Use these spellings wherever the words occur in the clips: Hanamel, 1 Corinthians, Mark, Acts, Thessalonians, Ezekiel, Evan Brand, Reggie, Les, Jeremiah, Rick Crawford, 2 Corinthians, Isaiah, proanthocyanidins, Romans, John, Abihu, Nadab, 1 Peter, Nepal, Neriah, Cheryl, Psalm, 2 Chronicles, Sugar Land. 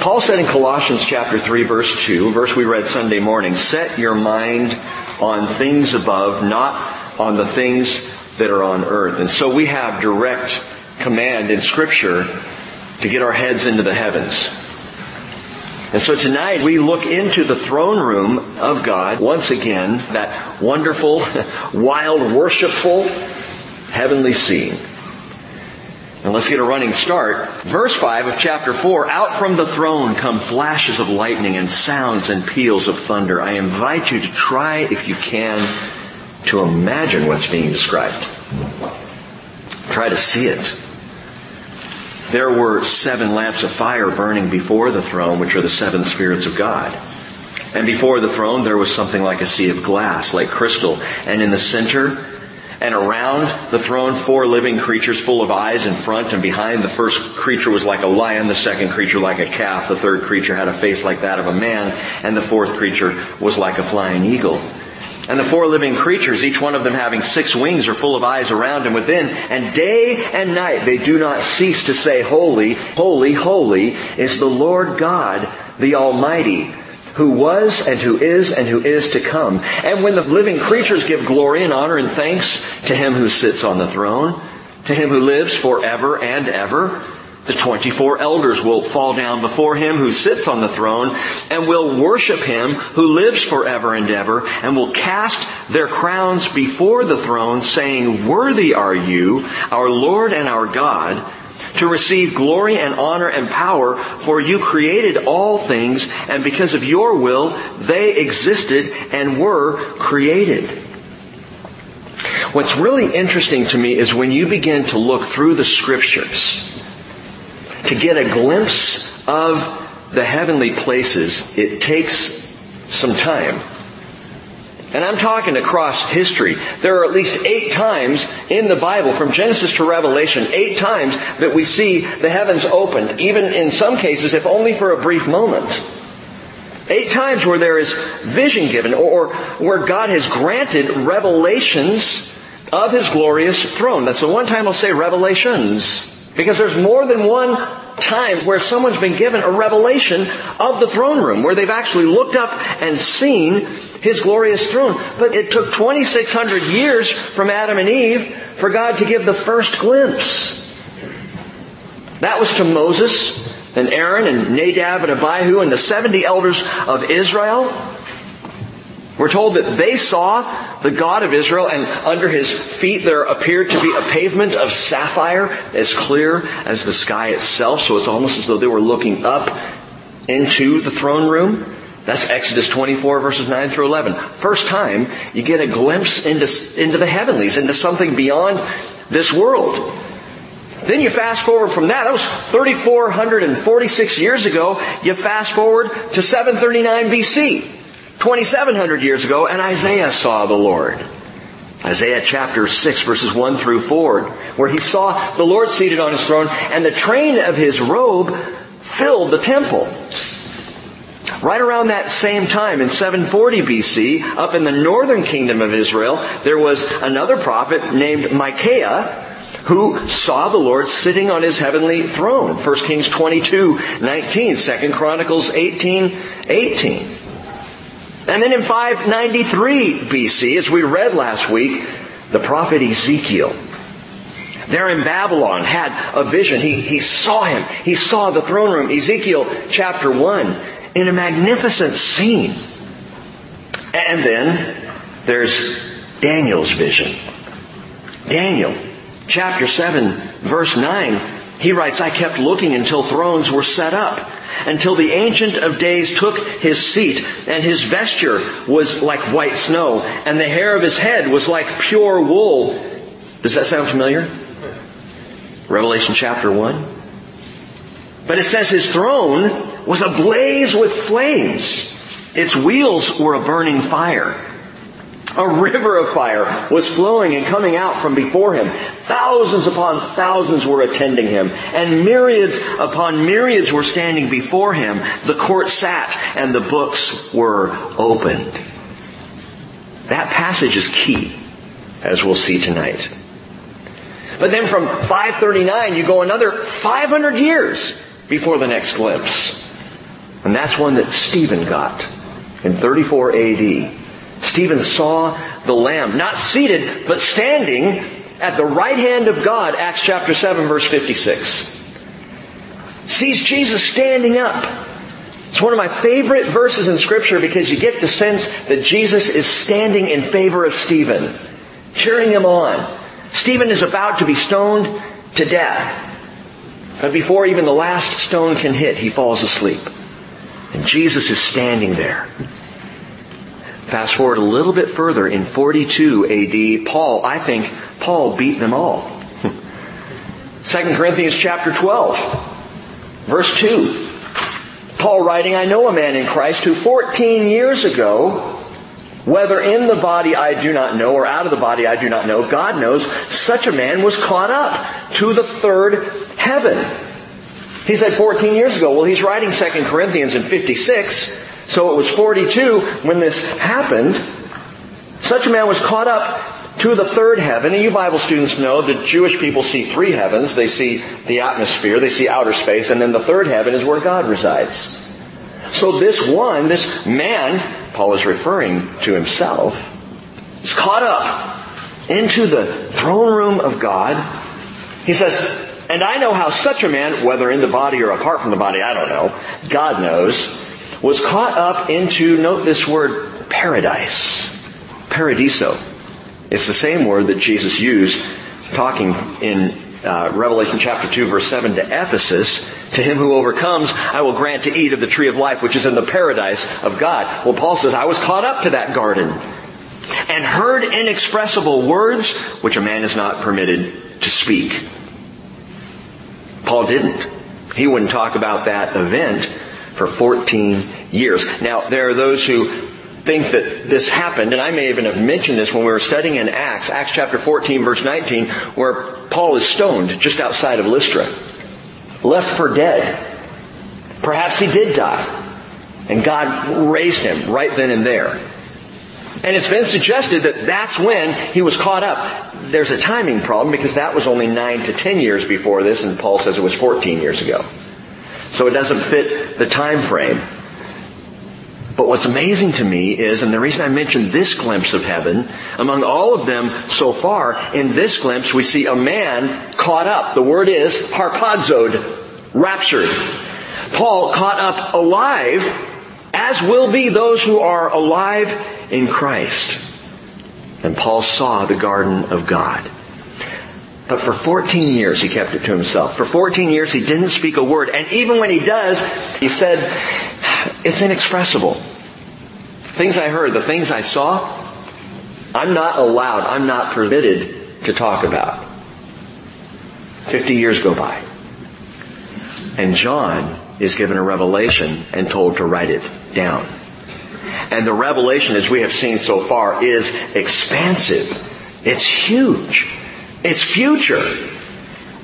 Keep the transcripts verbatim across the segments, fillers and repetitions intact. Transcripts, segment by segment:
Paul said in Colossians chapter three, verse two, a verse we read Sunday morning, set your mind on things above, not on the things that are on earth. And so we have direct command in Scripture to get our heads into the heavens. And so tonight we look into the throne room of God, once again, that wonderful, wild, worshipful, heavenly scene. And let's get a running start. Verse five of chapter four, out from the throne come flashes of lightning and sounds and peals of thunder. I invite you to try, if you can, to imagine what's being described. Try to see it. There were seven lamps of fire burning before the throne, which are the seven spirits of God. And before the throne there was something like a sea of glass, like crystal. And in the center and around the throne, four living creatures full of eyes in front and behind. The first creature was like a lion, the second creature like a calf, the third creature had a face like that of a man, and the fourth creature was like a flying eagle. And the four living creatures, each one of them having six wings, are full of eyes around and within. And day and night they do not cease to say, Holy, holy, holy is the Lord God, the Almighty, who was and who is and who is to come. And when the living creatures give glory and honor and thanks to Him who sits on the throne, to Him who lives forever and ever, the twenty-four elders will fall down before Him who sits on the throne and will worship Him who lives forever and ever, and will cast their crowns before the throne, saying, Worthy are you, our Lord and our God, to receive glory and honor and power, for you created all things, and because of your will they existed and were created. What's really interesting to me is when you begin to look through the Scriptures to get a glimpse of the heavenly places, it takes some time. And I'm talking across history. There are at least eight times in the Bible, from Genesis to Revelation, eight times that we see the heavens opened, even in some cases, if only for a brief moment. Eight times where there is vision given, or where God has granted revelations of His glorious throne. That's the one time I'll say revelations, because there's more than one time where someone's been given a revelation of the throne room, where they've actually looked up and seen His glorious throne. But it took twenty-six hundred years from Adam and Eve for God to give the first glimpse. That was to Moses and Aaron and Nadab and Abihu and the seventy elders of Israel. We're told that they saw the God of Israel, and under His feet there appeared to be a pavement of sapphire as clear as the sky itself. So it's almost as though they were looking up into the throne room. That's Exodus twenty-four, verses nine through eleven. First time you get a glimpse into, into the heavenlies, into something beyond this world. Then you fast forward from that. That was three thousand four hundred forty-six years ago. You fast forward to seven thirty-nine B C, twenty-seven hundred years ago, and Isaiah saw the Lord. Isaiah chapter six, verses one through four, where he saw the Lord seated on His throne, and the train of His robe filled the temple. Right around that same time, in seven forty B C, up in the northern kingdom of Israel, there was another prophet named Micaiah, who saw the Lord sitting on His heavenly throne. First Kings twenty-two nineteen, Second Chronicles eighteen eighteen. And then in five ninety-three B C, as we read last week, the prophet Ezekiel, there in Babylon, had a vision. He, he saw Him. He saw the throne room. Ezekiel chapter one, in a magnificent scene. And then there's Daniel's vision. Daniel chapter seven, verse nine, he writes, I kept looking until thrones were set up, until the Ancient of Days took His seat, and His vesture was like white snow, and the hair of His head was like pure wool. Does that sound familiar? Revelation chapter one. But it says His throne was ablaze with flames. Its wheels were a burning fire. A river of fire was flowing and coming out from before Him. Thousands upon thousands were attending Him, and myriads upon myriads were standing before Him. The court sat, and the books were opened. That passage is key, as we'll see tonight. But then from five thirty-nine, you go another five hundred years before the next glimpse. And that's one that Stephen got in thirty-four A D. Stephen saw the Lamb, not seated, but standing at the right hand of God, Acts chapter seven, verse fifty-six. Sees Jesus standing up. It's one of my favorite verses in Scripture because you get the sense that Jesus is standing in favor of Stephen, cheering him on. Stephen is about to be stoned to death. But before even the last stone can hit, he falls asleep. And Jesus is standing there. Fast forward a little bit further, in forty-two A D, Paul, I think, Paul beat them all. Second Corinthians chapter twelve, verse two. Paul writing, I know a man in Christ who fourteen years ago, whether in the body I do not know or out of the body I do not know, God knows, such a man was caught up to the third heaven. He said fourteen years ago. Well, he's writing Second Corinthians in fifty-six. So it was forty-two when this happened. Such a man was caught up to the third heaven. And you Bible students know that Jewish people see three heavens. They see the atmosphere, they see outer space, and then the third heaven is where God resides. So this one, this man, Paul is referring to himself, is caught up into the throne room of God. He says, and I know how such a man, whether in the body or apart from the body, I don't know, God knows, was caught up into, note this word, paradise. Paradiso. It's the same word that Jesus used talking in uh, Revelation chapter two, verse seven to Ephesus. To him who overcomes, I will grant to eat of the tree of life, which is in the paradise of God. Well, Paul says, I was caught up to that garden and heard inexpressible words which a man is not permitted to speak. Paul didn't. He wouldn't talk about that event for fourteen years. Now, there are those who think that this happened, and I may even have mentioned this when we were studying in Acts, Acts chapter fourteen, verse nineteen, where Paul is stoned just outside of Lystra, left for dead. Perhaps he did die, and God raised him right then and there. And it's been suggested that that's when he was caught up. There's a timing problem because that was only nine to ten years before this, and Paul says it was fourteen years ago. So it doesn't fit the time frame. But what's amazing to me is, and the reason I mentioned this glimpse of heaven, among all of them so far, in this glimpse we see a man caught up. The word is harpazoed, raptured. Paul caught up alive, as will be those who are alive in Christ. And Paul saw the garden of God. But for fourteen years he kept it to himself. For fourteen years he didn't speak a word. And even when he does, he said, it's inexpressible. Things I heard, the things I saw, I'm not allowed, I'm not permitted to talk about. fifty years go by. And John is given a revelation and told to write it down. And the revelation, as we have seen so far, is expansive. It's huge. It's future.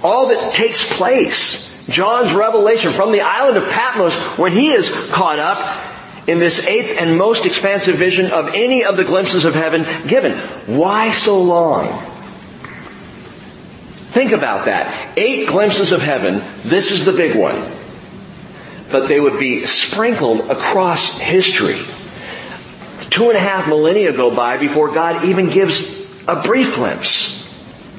All that takes place. John's revelation from the island of Patmos when he is caught up in this eighth and most expansive vision of any of the glimpses of heaven given. Why so long? Think about that. Eight glimpses of heaven. This is the big one. But they would be sprinkled across history. Two and a half millennia go by before God even gives a brief glimpse.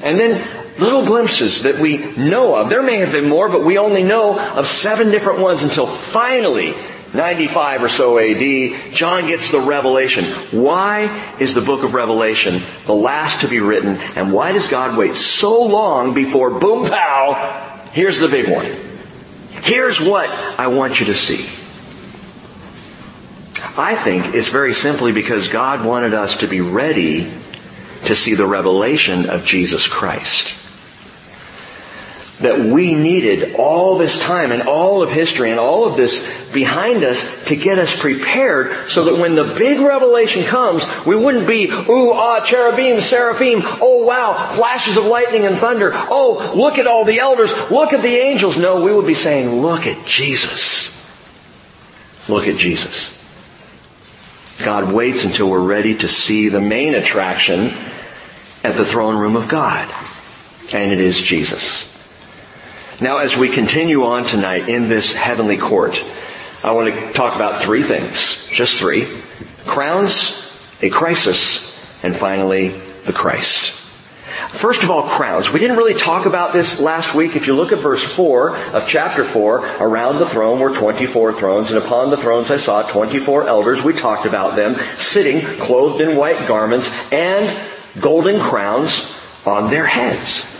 And then little glimpses that we know of. There may have been more, but we only know of seven different ones until finally, ninety-five or so A D, John gets the revelation. Why is the book of Revelation the last to be written? And why does God wait so long before, boom, pow, here's the big one. Here's what I want you to see. I think it's very simply because God wanted us to be ready to see the revelation of Jesus Christ. That we needed all this time and all of history and all of this behind us to get us prepared so that when the big revelation comes, we wouldn't be, ooh, ah, cherubim, seraphim, oh wow, flashes of lightning and thunder, oh, look at all the elders, look at the angels. No, we would be saying, look at Jesus. Look at Jesus. God waits until we're ready to see the main attraction at the throne room of God. And it is Jesus. Now, as we continue on tonight in this heavenly court, I want to talk about three things, just three. Crowns, a crisis, and finally, the Christ. First of all, crowns. We didn't really talk about this last week. If you look at verse four of chapter four, around the throne were twenty-four thrones, and upon the thrones I saw twenty-four elders. We talked about them sitting clothed in white garments and golden crowns on their heads.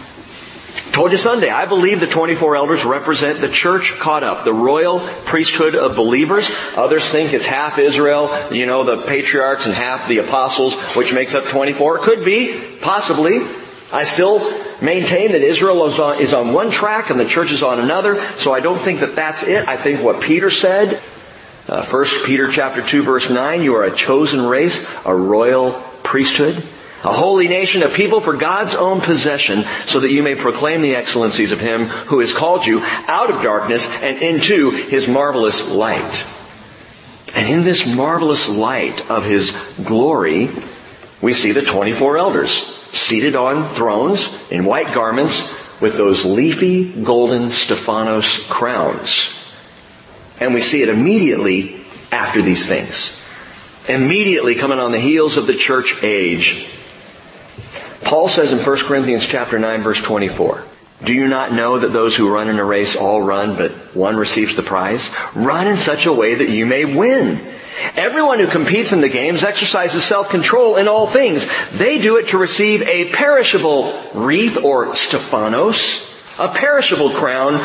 Told you Sunday, I believe the twenty-four elders represent the church caught up, the royal priesthood of believers. Others think it's half Israel, you know, the patriarchs and half the apostles, which makes up twenty-four. Could be, possibly. I still maintain that Israel is on, is on one track and the church is on another, so I don't think that that's it. I think what Peter said, uh, First Peter chapter two, verse nine, you are a chosen race, a royal priesthood, a holy nation, a people for God's own possession, so that you may proclaim the excellencies of Him who has called you out of darkness and into His marvelous light. And in this marvelous light of His glory, we see the twenty-four elders seated on thrones in white garments with those leafy golden Stephanos crowns. And we see it immediately after these things. Immediately coming on the heels of the church age. Paul says in First Corinthians chapter nine, verse twenty-four, do you not know that those who run in a race all run, but one receives the prize? Run in such a way that you may win. Everyone who competes in the games exercises self-control in all things. They do it to receive a perishable wreath, or Stephanos, a perishable crown,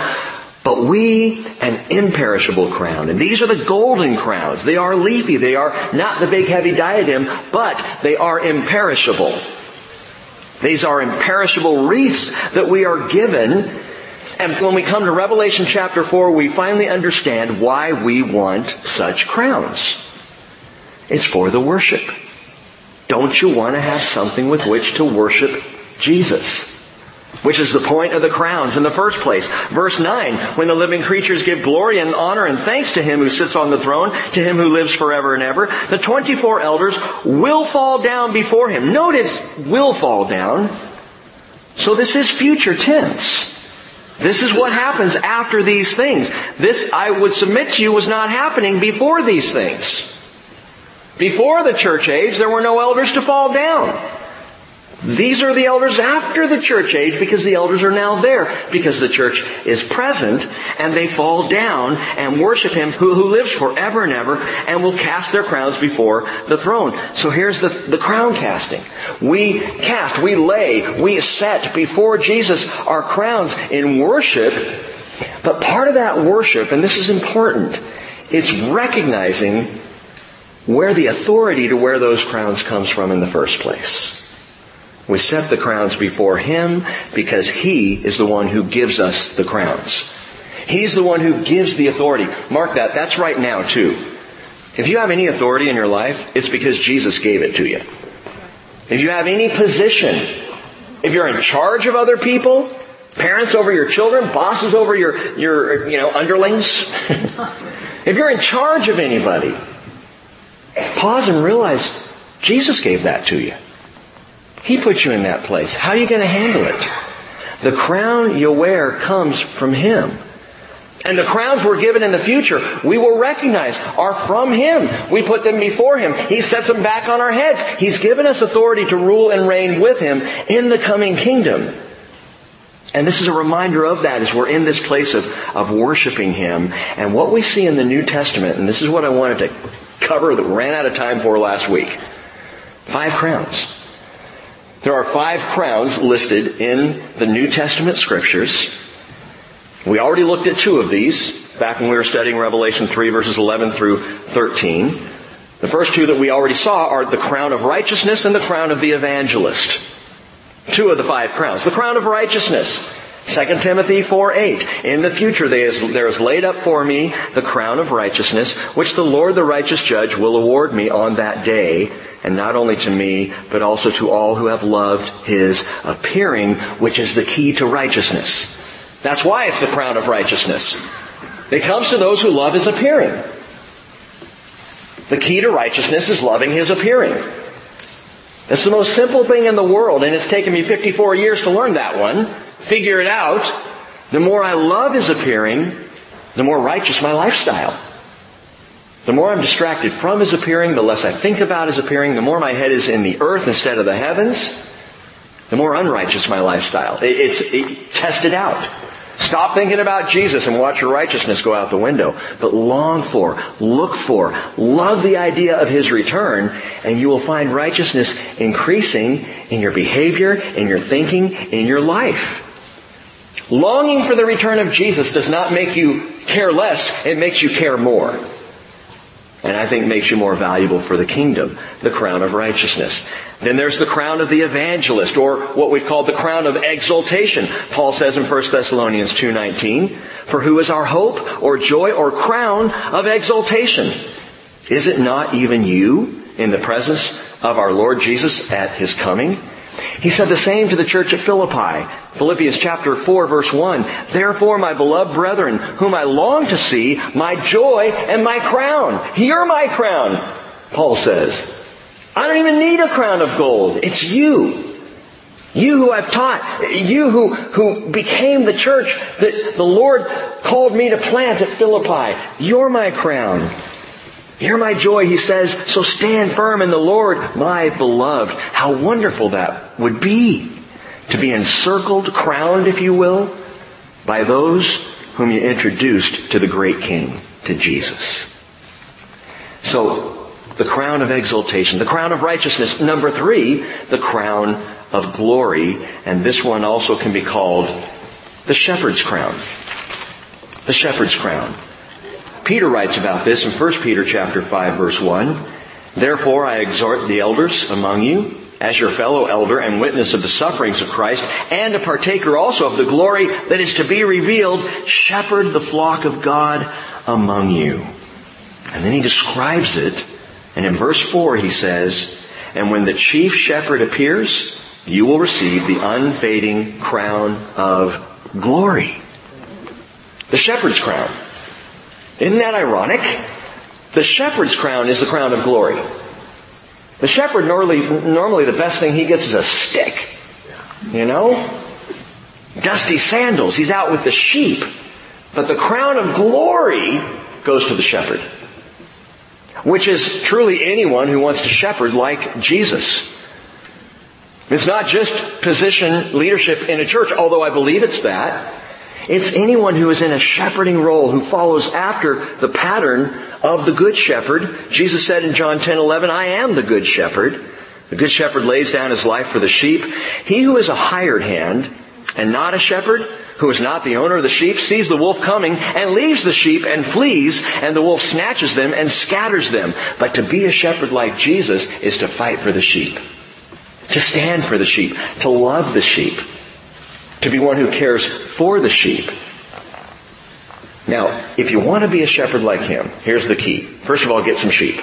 but we an imperishable crown. And these are the golden crowns. They are leafy. They are not the big heavy diadem, but they are imperishable. These are imperishable wreaths that we are given. And when we come to Revelation chapter four, we finally understand why we want such crowns. It's for the worship. Don't you want to have something with which to worship Jesus? Which is the point of the crowns in the first place. Verse nine, when the living creatures give glory and honor and thanks to Him who sits on the throne, to Him who lives forever and ever, the twenty-four elders will fall down before Him. Notice, will fall down. So this is future tense. This is what happens after these things. This, I would submit to you, was not happening before these things. Before the church age, there were no elders to fall down. These are the elders after the church age, because the elders are now there, because the church is present, and they fall down and worship Him who, who lives forever and ever, and will cast their crowns before the throne. So here's the, the crown casting. We cast, we lay, we set before Jesus our crowns in worship, but part of that worship, and this is important, it's recognizing where the authority to wear those crowns comes from in the first place. We set the crowns before Him because He is the one who gives us the crowns. He's the one who gives the authority. Mark that. That's right now, too. If you have any authority in your life, it's because Jesus gave it to you. If you have any position, if you're in charge of other people, parents over your children, bosses over your, your you know, underlings, if you're in charge of anybody, pause and realize Jesus gave that to you. He put you in that place. How are you going to handle it? The crown you wear comes from Him. And the crowns we're given in the future, we will recognize, are from Him. We put them before Him. He sets them back on our heads. He's given us authority to rule and reign with Him in the coming kingdom. And this is a reminder of that as we're in this place of, of worshiping Him. And what we see in the New Testament, and this is what I wanted to cover that we ran out of time for last week. Five crowns. There are five crowns listed in the New Testament scriptures. We already looked at two of these back when we were studying Revelation three verses eleven through thirteen. The first two that we already saw are the crown of righteousness and the crown of the evangelist. Two of the five crowns. The crown of righteousness. Second Timothy four eight. In the future there is, there is laid up for me the crown of righteousness, which the Lord the righteous judge will award me on that day. And not only to me, but also to all who have loved His appearing, which is the key to righteousness. That's why it's the crown of righteousness. It comes to those who love His appearing. The key to righteousness is loving His appearing. That's the most simple thing in the world, and it's taken me fifty-four years to learn that one. Figure it out. The more I love His appearing, the more righteous my lifestyle. The more I'm distracted from His appearing, the less I think about His appearing, the more my head is in the earth instead of the heavens, the more unrighteous my lifestyle. It's it, test it out. Stop thinking about Jesus and watch your righteousness go out the window. But long for, look for, love the idea of His return, and you will find righteousness increasing in your behavior, in your thinking, in your life. Longing for the return of Jesus does not make you care less, it makes you care more. And I think makes you more valuable for the kingdom, the crown of righteousness. Then there's the crown of the evangelist, or what we've called the crown of exaltation. Paul says in First Thessalonians two nineteen, "For who is our hope, or joy, or crown of exaltation? Is it not even you in the presence of our Lord Jesus at His coming?" He said the same to the church at Philippi. Philippians chapter four, verse one. "Therefore, my beloved brethren, whom I long to see, my joy and my crown." You're my crown, Paul says. I don't even need a crown of gold. It's you. You who I've taught. You who, who became the church that the Lord called me to plant at Philippi. You're my crown. Hear my joy, he says, so stand firm in the Lord, my beloved. How wonderful that would be, to be encircled, crowned, if you will, by those whom you introduced to the great King, to Jesus. So, the crown of exaltation, the crown of righteousness. Number three, the crown of glory. And this one also can be called the shepherd's crown. The shepherd's crown. Peter writes about this in First Peter chapter five, verse one. "Therefore I exhort the elders among you, as your fellow elder and witness of the sufferings of Christ, and a partaker also of the glory that is to be revealed, shepherd the flock of God among you." And then he describes it, and in verse four he says, "And when the chief shepherd appears, you will receive the unfading crown of glory." The shepherd's crown. Isn't that ironic? The shepherd's crown is the crown of glory. The shepherd, normally, normally the best thing he gets is a stick. You know? Dusty sandals. He's out with the sheep. But the crown of glory goes to the shepherd. Which is truly anyone who wants to shepherd like Jesus. It's not just position leadership in a church, although I believe it's that. It's anyone who is in a shepherding role, who follows after the pattern of the good shepherd. Jesus said in John ten eleven, "I am the good shepherd. The good shepherd lays down his life for the sheep. He who is a hired hand and not a shepherd, who is not the owner of the sheep, sees the wolf coming and leaves the sheep and flees, and the wolf snatches them and scatters them." But to be a shepherd like Jesus is to fight for the sheep, to stand for the sheep, to love the sheep. To be one who cares for the sheep. Now, if you want to be a shepherd like him, here's the key. First of all, get some sheep.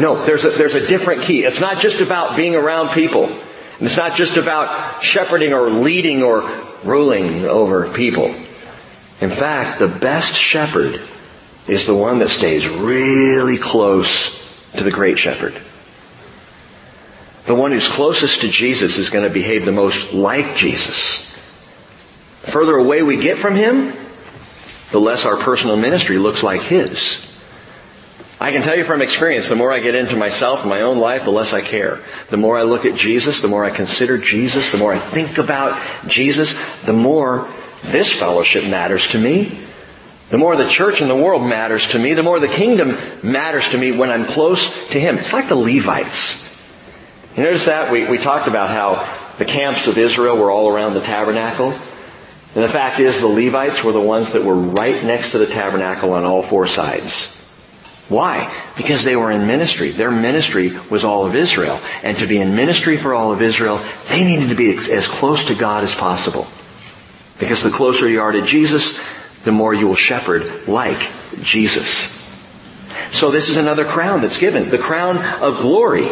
No, there's a, there's a different key. It's not just about being around people. And it's not just about shepherding or leading or ruling over people. In fact, the best shepherd is the one that stays really close to the great shepherd. The one who's closest to Jesus is going to behave the most like Jesus. The further away we get from Him, the less our personal ministry looks like His. I can tell you from experience, the more I get into myself and my own life, the less I care. The more I look at Jesus, the more I consider Jesus, the more I think about Jesus, the more this fellowship matters to me. The more the church and the world matters to me, the more the kingdom matters to me when I'm close to Him. It's like the Levites. You notice that? We, we talked about how the camps of Israel were all around the tabernacle. And the fact is, the Levites were the ones that were right next to the tabernacle on all four sides. Why? Because they were in ministry. Their ministry was all of Israel. And to be in ministry for all of Israel, they needed to be as close to God as possible. Because the closer you are to Jesus, the more you will shepherd like Jesus. So this is another crown that's given. The crown of glory.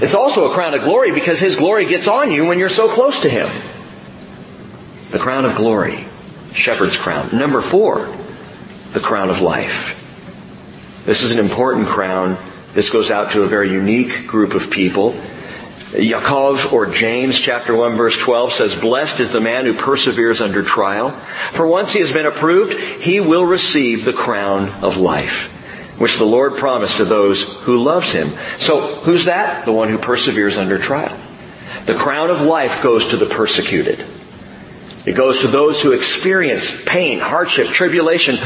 It's also a crown of glory because His glory gets on you when you're so close to Him. The crown of glory. Shepherd's crown. Number four, the crown of life. This is an important crown. This goes out to a very unique group of people. Yaakov or James chapter one verse twelve says, "Blessed is the man who perseveres under trial. For once he has been approved, he will receive the crown of life, which the Lord promised to those who loves him." So who's that? The one who perseveres under trial. The crown of life goes to the persecuted. It goes to those who experience pain, hardship, tribulation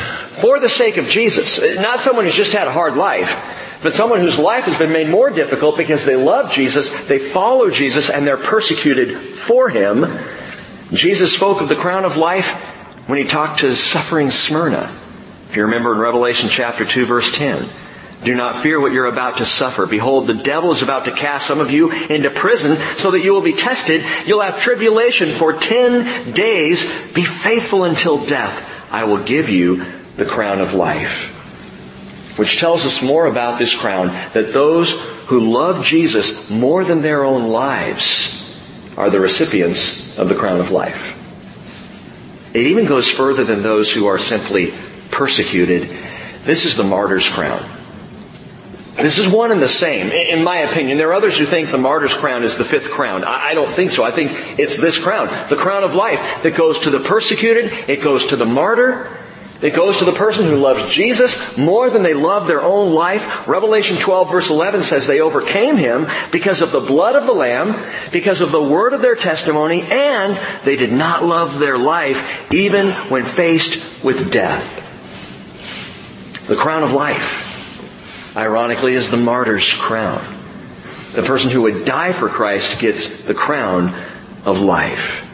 for the sake of Jesus. Not someone who's just had a hard life, but someone whose life has been made more difficult because they love Jesus, they follow Jesus, and they're persecuted for Him. Jesus spoke of the crown of life when He talked to suffering Smyrna. If you remember in Revelation chapter two verse ten, "Do not fear what you're about to suffer. Behold, the devil is about to cast some of you into prison so that you will be tested. You'll have tribulation for ten days. Be faithful until death. I will give you the crown of life." Which tells us more about this crown, that those who love Jesus more than their own lives are the recipients of the crown of life. It even goes further than those who are simply persecuted. This is the martyr's crown. This is one and the same, in my opinion. There are others who think the martyr's crown is the fifth crown. I don't think so. I think it's this crown, the crown of life, that goes to the persecuted, it goes to the martyr, it goes to the person who loves Jesus more than they love their own life. Revelation twelve verse eleven says they overcame him because of the blood of the Lamb, because of the word of their testimony, and they did not love their life even when faced with death. The crown of life, ironically, is the martyr's crown. The person who would die for Christ gets the crown of life.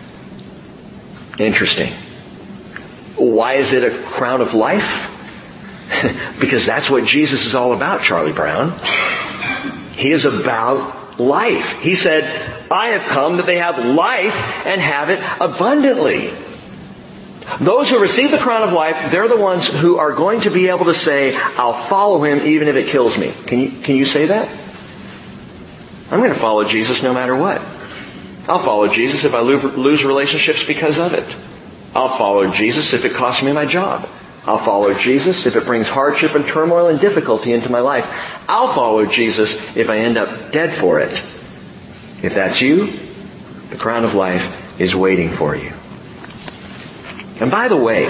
Interesting. Why is it a crown of life? Because that's what Jesus is all about, Charlie Brown. He is about life. He said, "I have come that they have life and have it abundantly." Those who receive the crown of life, they're the ones who are going to be able to say, "I'll follow him even if it kills me." Can you, can you say that? I'm going to follow Jesus no matter what. I'll follow Jesus if I lose relationships because of it. I'll follow Jesus if it costs me my job. I'll follow Jesus if it brings hardship and turmoil and difficulty into my life. I'll follow Jesus if I end up dead for it. If that's you, the crown of life is waiting for you. And by the way,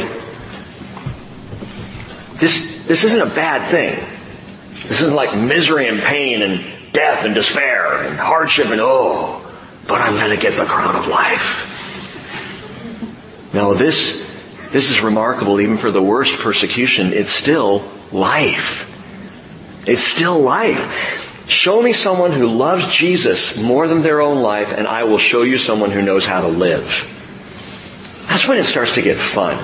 this, this isn't a bad thing. This isn't like misery and pain and death and despair and hardship and oh, but I'm going to get the crown of life. Now this, this is remarkable. Even for the worst persecution, it's still life. It's still life. Show me someone who loves Jesus more than their own life, and I will show you someone who knows how to live. That's when it starts to get fun.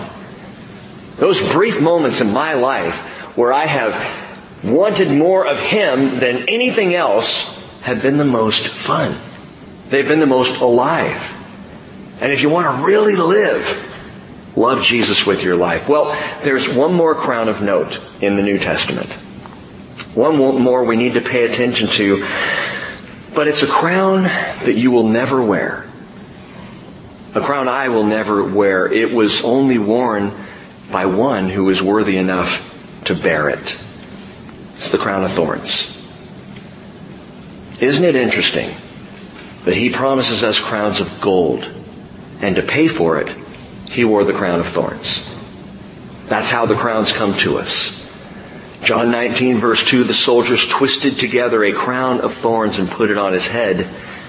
Those brief moments in my life where I have wanted more of Him than anything else have been the most fun. They've been the most alive. And if you want to really live, love Jesus with your life. Well, there's one more crown of note in the New Testament. One more we need to pay attention to. But it's a crown that you will never wear. A crown I will never wear. It was only worn by one who was worthy enough to bear it. It's the crown of thorns. Isn't it interesting that He promises us crowns of gold? And to pay for it, He wore the crown of thorns. That's how the crowns come to us. John nineteen verse two, the soldiers twisted together a crown of thorns and put it on His head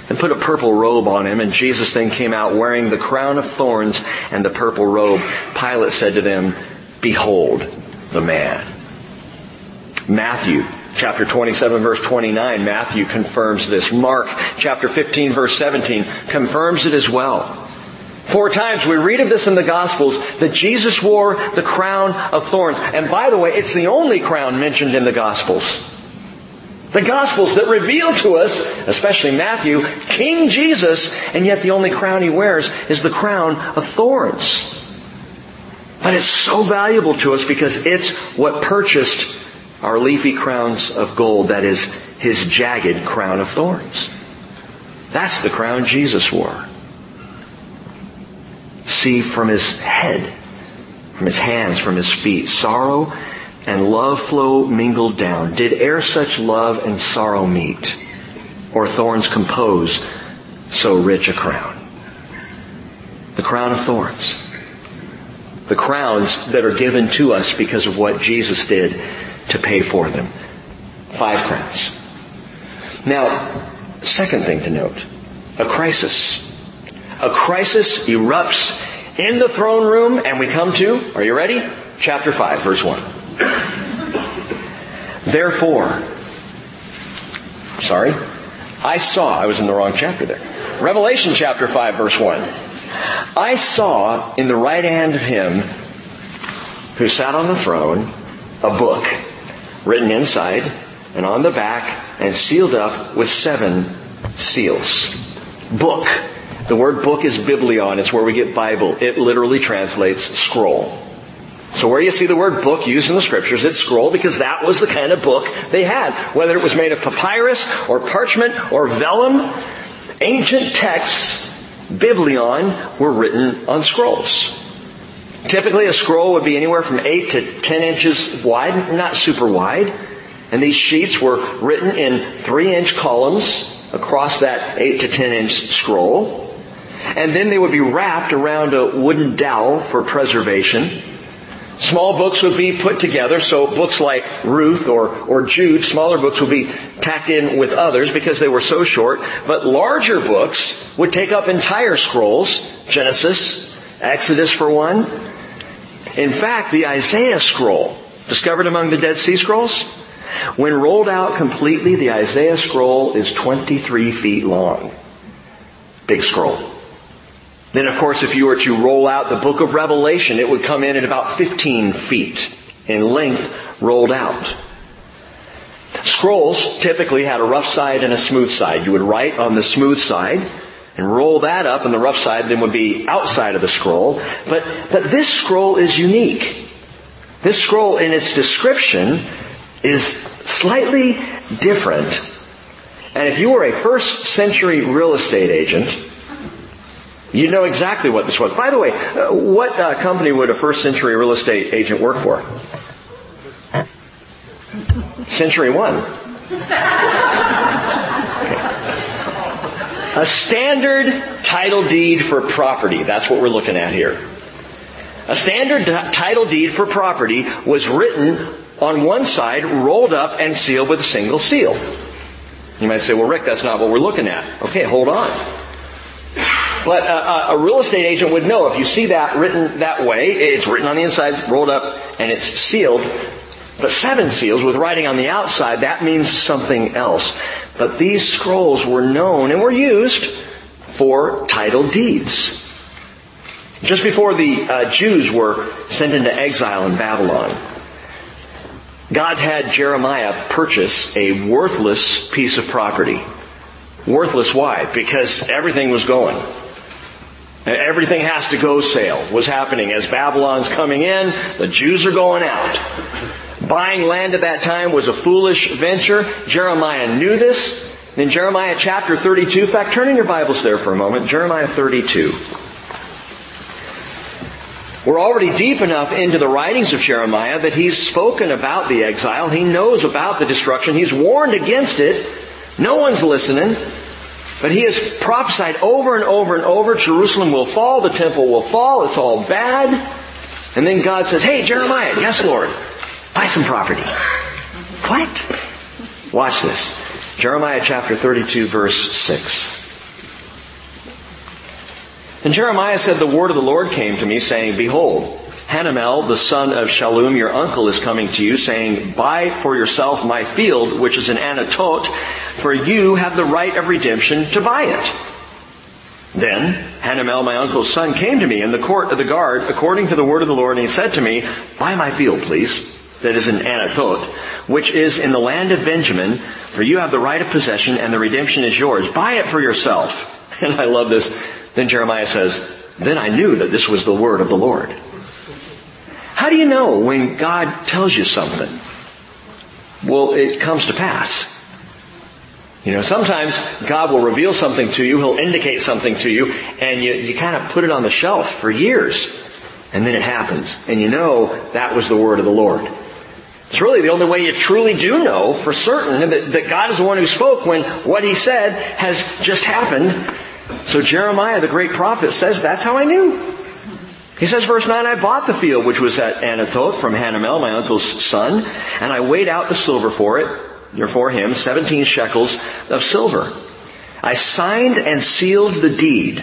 and put a purple robe on Him. And Jesus then came out wearing the crown of thorns and the purple robe. Pilate said to them, "Behold the man." Matthew chapter twenty-seven verse twenty-nine, Matthew confirms this. Mark chapter fifteen verse seventeen confirms it as well. Four times we read of this in the Gospels, that Jesus wore the crown of thorns. And by the way, it's the only crown mentioned in the Gospels. The Gospels that reveal to us, especially Matthew, King Jesus, and yet the only crown He wears is the crown of thorns. But it's so valuable to us because it's what purchased our leafy crowns of gold, that is, His jagged crown of thorns. That's the crown Jesus wore. See, from His head, from His hands, from His feet, sorrow and love flow mingled down. Did e'er such love and sorrow meet? or thorns compose so rich a crown? The crown of thorns. The crowns that are given to us because of what Jesus did to pay for them. Five crowns. Now, second thing to note, a crisis. A crisis erupts in the throne room, and we come to, are you ready? Chapter five, verse one. Therefore, sorry, I saw, I was in the wrong chapter there. Revelation chapter five, verse one. I saw in the right hand of him who sat on the throne a book written inside and on the back and sealed up with seven seals. Book. The word book is biblion. It's where we get Bible. It literally translates scroll. So where you see the word book used in the Scriptures, it's scroll, because that was the kind of book they had. Whether it was made of papyrus or parchment or vellum, ancient texts, biblion, were written on scrolls. Typically a scroll would be anywhere from eight to ten inches wide, not super wide. And these sheets were written in three inch columns across that eight to ten inch scroll. And then they would be wrapped around a wooden dowel for preservation. Small books would be put together, so books like Ruth or, or Jude, smaller books would be tacked in with others because they were so short. But larger books would take up entire scrolls, Genesis, Exodus for one. In fact, the Isaiah scroll, discovered among the Dead Sea Scrolls, when rolled out completely, the Isaiah scroll is twenty-three feet long. Big scroll. Then, of course, if you were to roll out the book of Revelation, it would come in at about fifteen feet in length rolled out. Scrolls typically had a rough side and a smooth side. You would write on the smooth side and roll that up, and the rough side then would be outside of the scroll. But, but this scroll is unique. This scroll, in its description, is slightly different. And if you were a first century real estate agent, you know exactly what this was. By the way, what uh, company would a first century real estate agent work for? Century One. Okay. A standard title deed for property. That's what we're looking at here. A standard t- title deed for property was written on one side, rolled up, and sealed with a single seal. You might say, well, Rick, that's not what we're looking at. Okay, hold on. But a, a real estate agent would know, if you see that written that way, it's written on the inside, rolled up, and it's sealed. But seven seals with writing on the outside, that means something else. But these scrolls were known and were used for title deeds. Just before the uh, Jews were sent into exile in Babylon, God had Jeremiah purchase a worthless piece of property. Worthless, why? Because everything was going. Everything has to go sale was happening. As Babylon's coming in, the Jews are going out. Buying land at that time was a foolish venture. Jeremiah knew this. In Jeremiah chapter thirty-two, in fact, turn in your Bibles there for a moment. Jeremiah thirty-two. We're already deep enough into the writings of Jeremiah that he's spoken about the exile. He knows about the destruction. He's warned against it. No one's listening. But he has prophesied over and over and over, Jerusalem will fall, the temple will fall, it's all bad. And then God says, hey, Jeremiah, yes, Lord, buy some property. What? Watch this. Jeremiah chapter thirty-two, verse six. And Jeremiah said, the word of the Lord came to me, saying, behold, Hanamel, the son of Shallum, your uncle, is coming to you, saying, buy for yourself my field, which is in Anathoth, for you have the right of redemption to buy it. Then Hanamel, my uncle's son, came to me in the court of the guard, according to the word of the Lord, and he said to me, buy my field, please, that is in Anathoth, which is in the land of Benjamin, for you have the right of possession, and the redemption is yours. Buy it for yourself. And I love this. Then Jeremiah says, then I knew that this was the word of the Lord. How do you know when God tells you something? Well, it comes to pass. You know, sometimes God will reveal something to you, He'll indicate something to you, and you, you kind of put it on the shelf for years, and then it happens. And you know that was the word of the Lord. It's really the only way you truly do know for certain that, that God is the one who spoke when what He said has just happened. So Jeremiah, the great prophet, says, that's how I knew. He says, verse nine, I bought the field which was at Anathoth from Hanamel, my uncle's son, and I weighed out the silver for it, or for him, seventeen shekels of silver. I signed and sealed the deed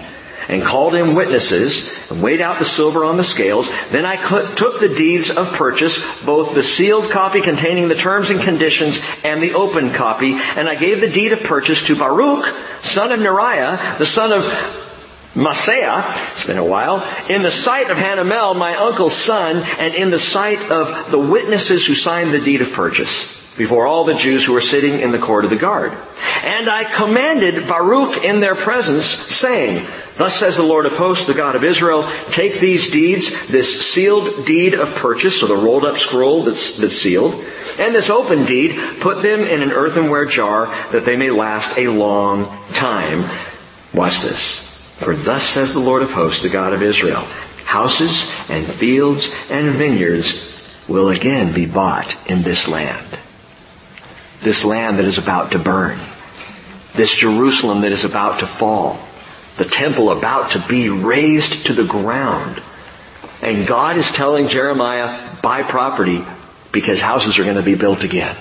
and called in witnesses and weighed out the silver on the scales. Then I took the deeds of purchase, both the sealed copy containing the terms and conditions and the open copy, and I gave the deed of purchase to Baruch, son of Neriah, the son of Micaiah, it's been a while, in the sight of Hanamel, my uncle's son, and in the sight of the witnesses who signed the deed of purchase, before all the Jews who were sitting in the court of the guard. And I commanded Baruch in their presence, saying, thus says the Lord of hosts, the God of Israel, take these deeds, this sealed deed of purchase, so the rolled up scroll that's, that's sealed, and this open deed, put them in an earthenware jar, that they may last a long time. Watch this. For thus says the Lord of hosts, the God of Israel, houses and fields and vineyards will again be bought in this land. This land that is about to burn. This Jerusalem that is about to fall. The temple about to be razed to the ground. And God is telling Jeremiah, buy property because houses are going to be built again.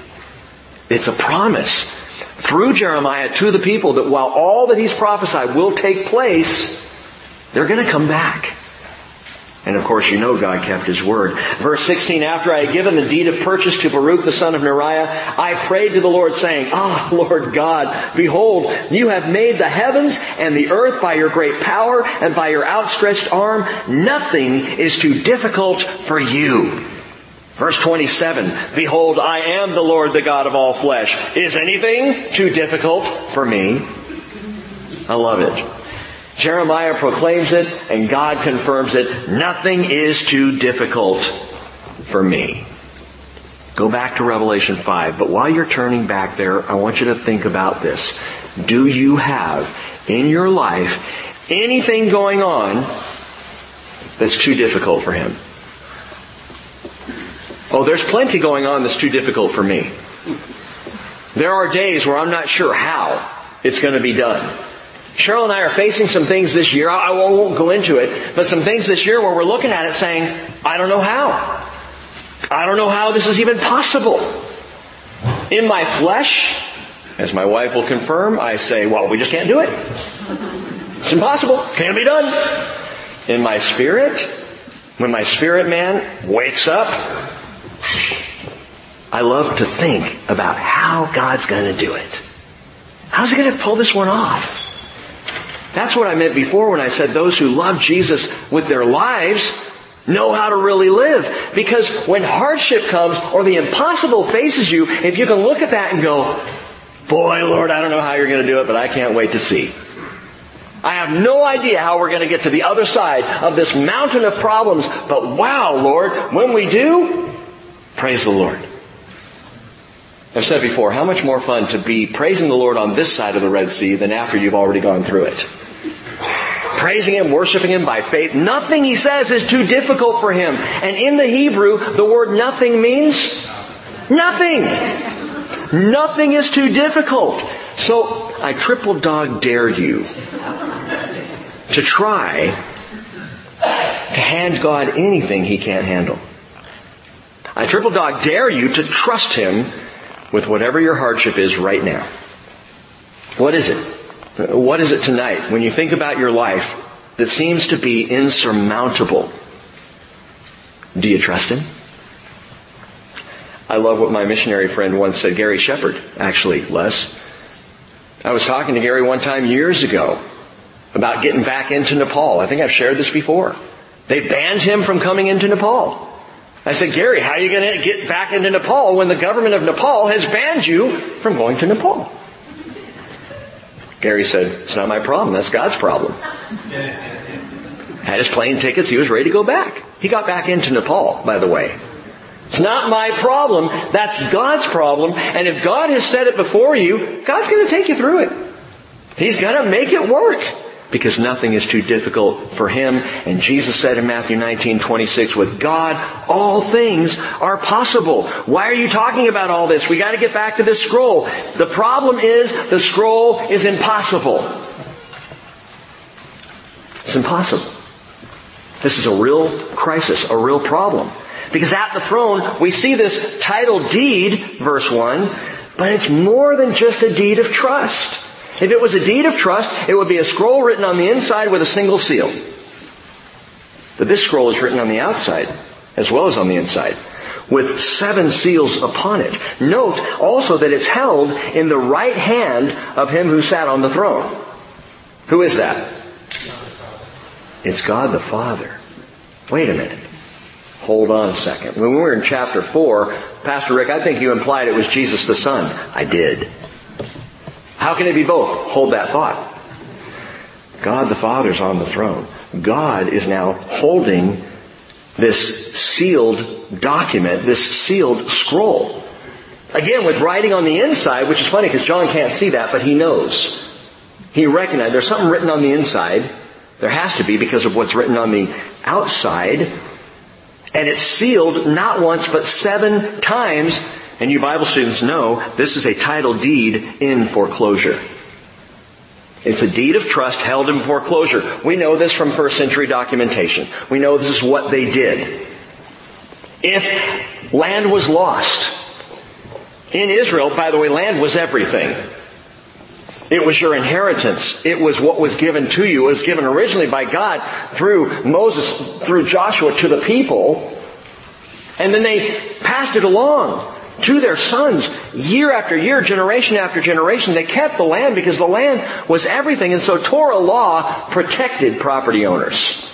It's a promise through Jeremiah to the people that while all that he's prophesied will take place, they're going to come back. And of course, you know God kept His word. Verse sixteen, after I had given the deed of purchase to Baruch, the son of Neriah, I prayed to the Lord, saying, Ah, oh, Lord God, behold, you have made the heavens and the earth by your great power and by your outstretched arm. Nothing is too difficult for you. Verse twenty-seven, behold, I am the Lord, the God of all flesh. Is anything too difficult for me? I love it. Jeremiah proclaims it, and God confirms it. Nothing is too difficult for me. Go back to Revelation five. But while you're turning back there, I want you to think about this. Do you have in your life anything going on that's too difficult for Him? Oh, there's plenty going on that's too difficult for me. There are days where I'm not sure how it's going to be done. Cheryl and I are facing some things this year. I won't go into it, but some things this year where we're looking at it saying, I don't know how. I don't know how this is even possible. In my flesh, as my wife will confirm, I say, well, we just can't do it. It's impossible. Can't be done. In my spirit, when my spirit man wakes up, I love to think about how God's going to do it. How's He going to pull this one off? That's what I meant before when I said those who love Jesus with their lives know how to really live. Because when hardship comes or the impossible faces you, if you can look at that and go, boy, Lord, I don't know how you're going to do it, but I can't wait to see. I have no idea how we're going to get to the other side of this mountain of problems, but wow, Lord, when we do, praise the Lord. I've said before, how much more fun to be praising the Lord on this side of the Red Sea than after you've already gone through it. Praising Him, worshiping Him by faith. Nothing He says is too difficult for Him. And in the Hebrew, the word nothing means nothing. Nothing is too difficult. So I triple dog dare you to try to hand God anything He can't handle. I triple dog dare you to trust Him with whatever your hardship is right now. What is it? What is it tonight when you think about your life that seems to be insurmountable? Do you trust Him? I love what my missionary friend once said, Gary Shepherd, actually, Les. I was talking to Gary one time years ago about getting back into Nepal. I think I've shared this before. They banned him from coming into Nepal. I said, Gary, how are you going to get back into Nepal when the government of Nepal has banned you from going to Nepal? Gary said, it's not my problem. That's God's problem. Had his plane tickets. He was ready to go back. He got back into Nepal, by the way. It's not my problem. That's God's problem. And if God has said it before you, God's going to take you through it. He's going to make it work. because nothing is too difficult for Him. And Jesus said in Matthew nineteen twenty-six, with God, all things are possible. Why are you talking about all this? We got to get back to this scroll. The problem is the scroll is impossible. It's impossible. This is a real crisis, a real problem. Because at the throne, we see this title deed, verse one, but it's more than just a deed of trust. If it was a deed of trust, it would be a scroll written on the inside with a single seal. But this scroll is written on the outside, as well as on the inside, with seven seals upon it. Note also that it's held in the right hand of Him who sat on the throne. Who is that? It's God the Father. Wait a minute. Hold on a second. When we were in chapter four, Pastor Rick, I think you implied it was Jesus the Son. I did. How can it be both? Hold that thought. God the Father's on the throne. God is now holding this sealed document, this sealed scroll. Again, with writing on the inside, which is funny because John can't see that, but he knows. He recognized there's something written on the inside. There has to be because of what's written on the outside. And it's sealed not once, but seven times. And you Bible students know this is a title deed in foreclosure. It's a deed of trust held in foreclosure. We know this from first century documentation. We know this is what they did. If land was lost, in Israel, by the way, land was everything. It was your inheritance. It was what was given to you. It was given originally by God through Moses, through Joshua, to the people. And then they passed it along to their sons year after year, generation after generation. They kept the land because the land was everything. And so Torah law protected property owners.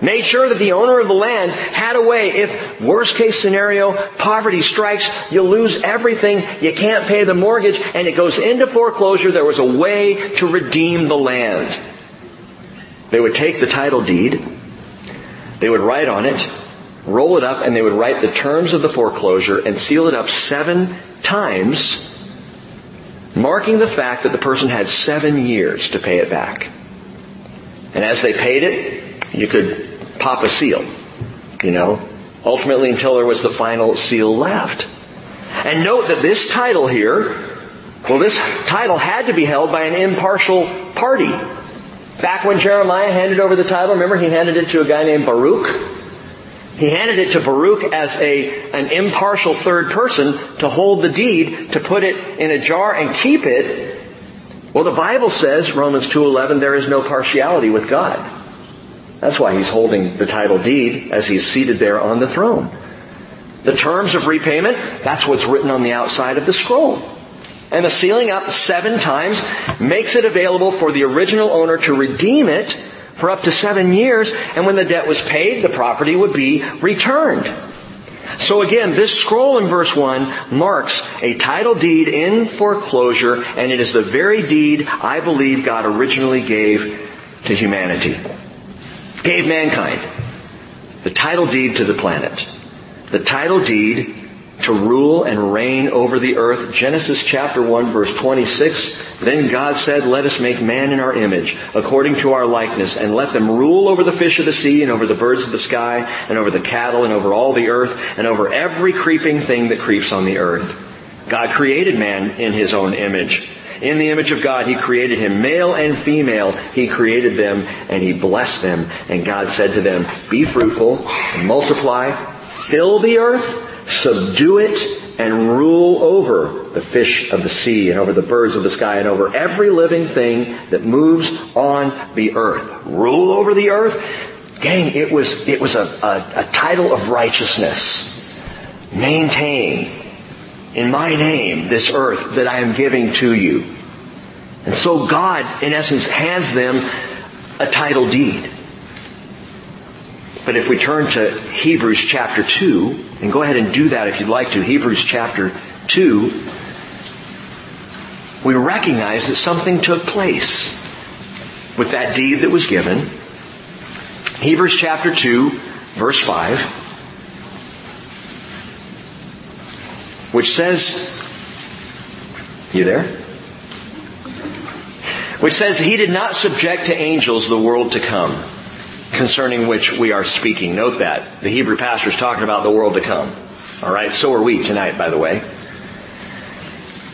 Made sure that the owner of the land had a way. If, worst case scenario, poverty strikes, you lose everything, you can't pay the mortgage, and it goes into foreclosure, there was a way to redeem the land. They would take the title deed, they would write on it, roll it up, and they would write the terms of the foreclosure and seal it up seven times, marking the fact that the person had seven years to pay it back. And as they paid it, you could pop a seal, you know, ultimately until there was the final seal left. And note that this title here, well, this title had to be held by an impartial party. Back when Jeremiah handed over the title, remember he handed it to a guy named Baruch? He handed it to Baruch as a an impartial third person to hold the deed, to put it in a jar and keep it. Well, the Bible says, Romans two eleven, there is no partiality with God. That's why He's holding the title deed as He's seated there on the throne. The terms of repayment, that's what's written on the outside of the scroll. And the sealing up seven times makes it available for the original owner to redeem it for up to seven years. And when the debt was paid, the property would be returned. So again, this scroll in verse one marks a title deed in foreclosure, and it is the very deed I believe God originally gave to humanity. Gave mankind the title deed to the planet, the title deed to rule and reign over the earth. Genesis chapter one, verse twenty-six, then God said, let us make man in our image, according to our likeness, and let them rule over the fish of the sea, and over the birds of the sky, and over the cattle, and over all the earth, and over every creeping thing that creeps on the earth. God created man in His own image. In the image of God, He created him. Male and female, He created them, and He blessed them. And God said to them, be fruitful, and multiply, fill the earth, subdue it, and rule over the fish of the sea, and over the birds of the sky, and over every living thing that moves on the earth. Rule over the earth? Gang, it was, it was a, a, a title of righteousness. Maintain, in my name, this earth that I am giving to you. And so God, in essence, hands them a title deed. But if we turn to Hebrews chapter two, and go ahead and do that if you'd like to, Hebrews chapter two, we recognize that something took place with that deed that was given. Hebrews chapter two, verse five. Which says, you there? which says he did not subject to angels the world to come, concerning which we are speaking. Note that. The Hebrew pastor is talking about the world to come. All right, so are we tonight, by the way.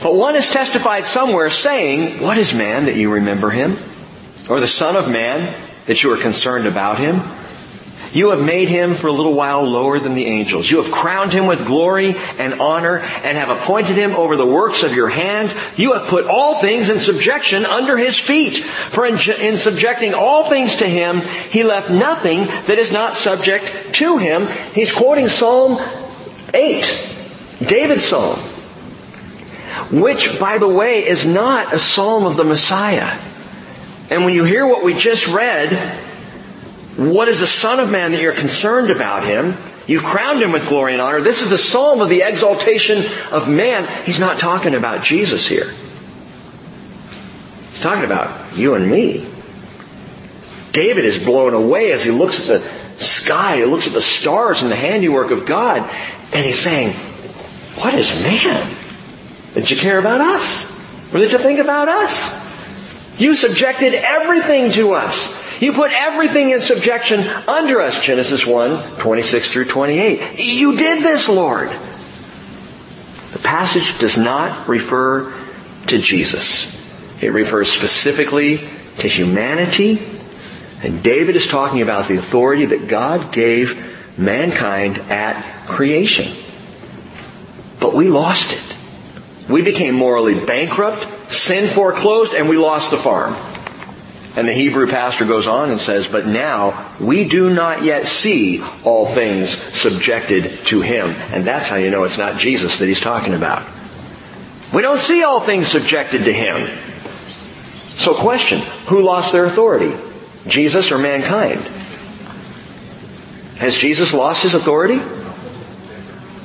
But one is testified somewhere saying, what is man that you remember him? Or the son of man that you are concerned about him? You have made him for a little while lower than the angels. You have crowned him with glory and honor and have appointed him over the works of your hands. You have put all things in subjection under his feet. For in, in subjecting all things to him, he left nothing that is not subject to him. He's quoting Psalm eight, David's psalm, which, by the way, is not a psalm of the Messiah. And when you hear what we just read, what is the Son of Man that you're concerned about him? You've crowned him with glory and honor. This is the psalm of the exaltation of man. He's not talking about Jesus here. He's talking about you and me. David is blown away as he looks at the sky. He looks at the stars and the handiwork of God. And he's saying, what is man that you care about us? Or that you think about us? You subjected everything to us. You put everything in subjection under us. Genesis one, twenty-six through twenty-eight. You did this, Lord. The passage does not refer to Jesus. It refers specifically to humanity. And David is talking about the authority that God gave mankind at creation. But we lost it. We became morally bankrupt, sin foreclosed, and we lost the farm. And the Hebrew pastor goes on and says, but now we do not yet see all things subjected to him. And that's how you know it's not Jesus that he's talking about. We don't see all things subjected to him. So question, who lost their authority? Jesus or mankind? Has Jesus lost his authority?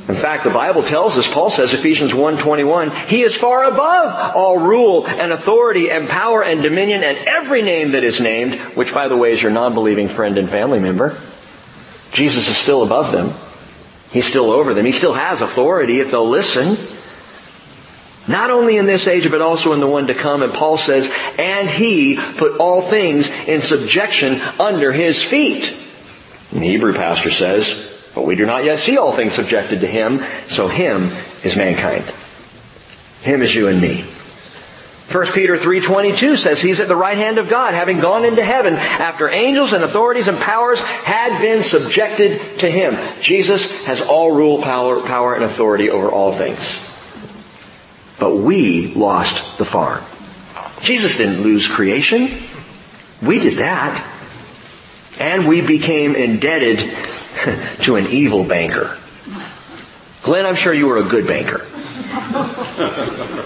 In fact, the Bible tells us, Paul says, Ephesians one twenty-one, he is far above all rule and authority and power and dominion and every name that is named, which, by the way, is your non-believing friend and family member. Jesus is still above them. He's still over them. He still has authority if they'll listen. Not only in this age, but also in the one to come. And Paul says, and he put all things in subjection under his feet. And the Hebrew pastor says, but we do not yet see all things subjected to him. So him is mankind. Him is you and me. First Peter three twenty-two says he's at the right hand of God, having gone into heaven after angels and authorities and powers had been subjected to him. Jesus has all rule, power, power and authority over all things. But we lost the farm. Jesus didn't lose creation. We did that. And we became indebted to an evil banker. Glenn, I'm sure you were a good banker.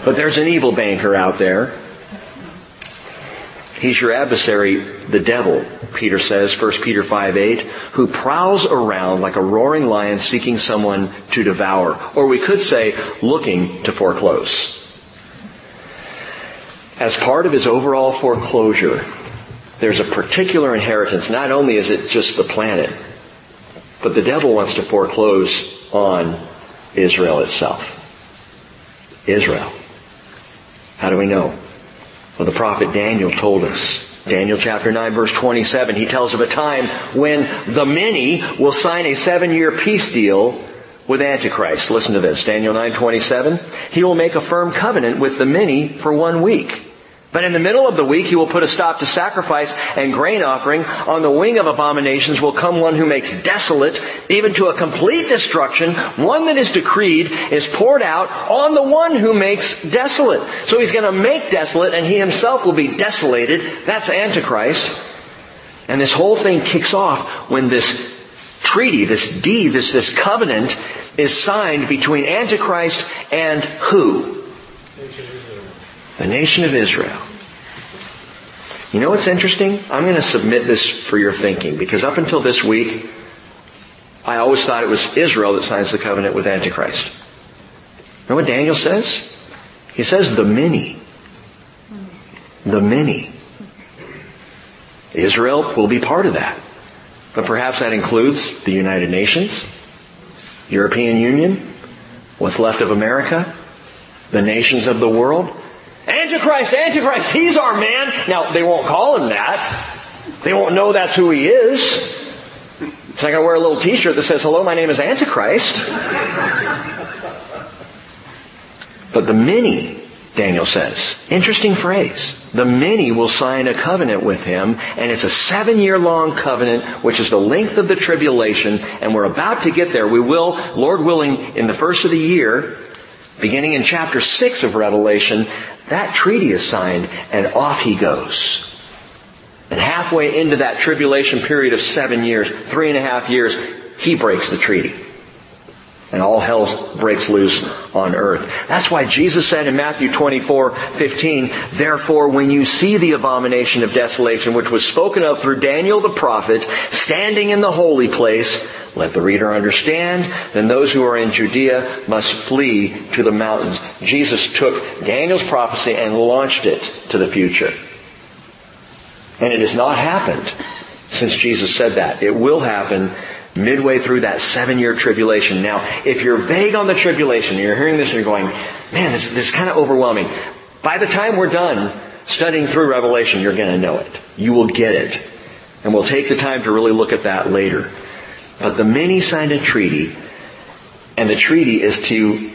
But there's an evil banker out there. He's your adversary, the devil, Peter says, First Peter five eight, who prowls around like a roaring lion seeking someone to devour. Or we could say, looking to foreclose. As part of his overall foreclosure, there's a particular inheritance. Not only is it just the planet, but the devil wants to foreclose on Israel itself. Israel. How do we know? Well, the prophet Daniel told us. Daniel chapter nine verse twenty-seven, he tells of a time when the many will sign a seven-year peace deal with Antichrist. Listen to this. Daniel nine twenty-seven, he will make a firm covenant with the many for one week. But in the middle of the week, he will put a stop to sacrifice and grain offering. On the wing of abominations will come one who makes desolate, even to a complete destruction. One that is decreed is poured out on the one who makes desolate. So he's going to make desolate, and he himself will be desolated. That's Antichrist. And this whole thing kicks off when this treaty, this deed, this, this covenant is signed between Antichrist and who? The nation of Israel. You know what's interesting? I'm going to submit this for your thinking, because up until this week, I always thought it was Israel that signs the covenant with Antichrist. You know what Daniel says? He says, the many. The many. Israel will be part of that. But perhaps that includes the United Nations, European Union, what's left of America, the nations of the world, Antichrist, Antichrist, he's our man. Now, they won't call him that. They won't know that's who he is. He's not going to wear a little t-shirt that says, hello, my name is Antichrist. But the many, Daniel says, interesting phrase, the many will sign a covenant with him, and it's a seven-year-long covenant, which is the length of the tribulation, and we're about to get there. We will, Lord willing, in the first of the year, beginning in chapter six of Revelation, that treaty is signed, and off he goes. And halfway into that tribulation period of seven years, three and a half years, he breaks the treaty. And all hell breaks loose on earth. That's why Jesus said in Matthew twenty-four fifteen, therefore, when you see the abomination of desolation, which was spoken of through Daniel the prophet, standing in the holy place, let the reader understand, then those who are in Judea must flee to the mountains. Jesus took Daniel's prophecy and launched it to the future. And it has not happened since Jesus said that. It will happen midway through that seven-year tribulation. Now, if you're vague on the tribulation, and you're hearing this and you're going, man, this, this is kind of overwhelming. By the time we're done studying through Revelation, you're going to know it. You will get it. And we'll take the time to really look at that later. But the many signed a treaty, and the treaty is to,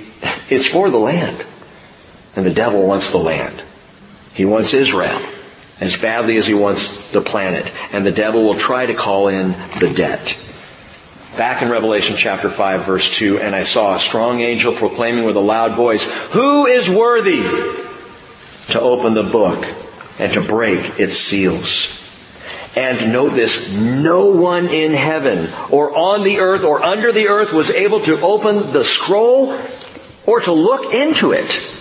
it's for the land. And the devil wants the land. He wants Israel as badly as he wants the planet. And the devil will try to call in the debt. Back in Revelation chapter five, verse two, and I saw a strong angel proclaiming with a loud voice, who is worthy to open the book and to break its seals? And note this, no one in heaven or on the earth or under the earth was able to open the scroll or to look into it.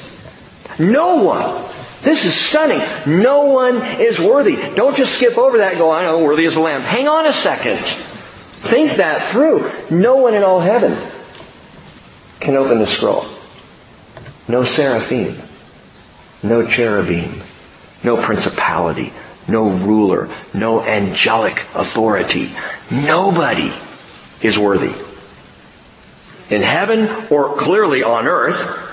No one. This is stunning. No one is worthy. Don't just skip over that and go, I know, worthy as a lamb. Hang on a second. Think that through. No one in all heaven can open the scroll. No seraphim. No cherubim. No principality. No ruler. No angelic authority. Nobody is worthy. In heaven or clearly on earth,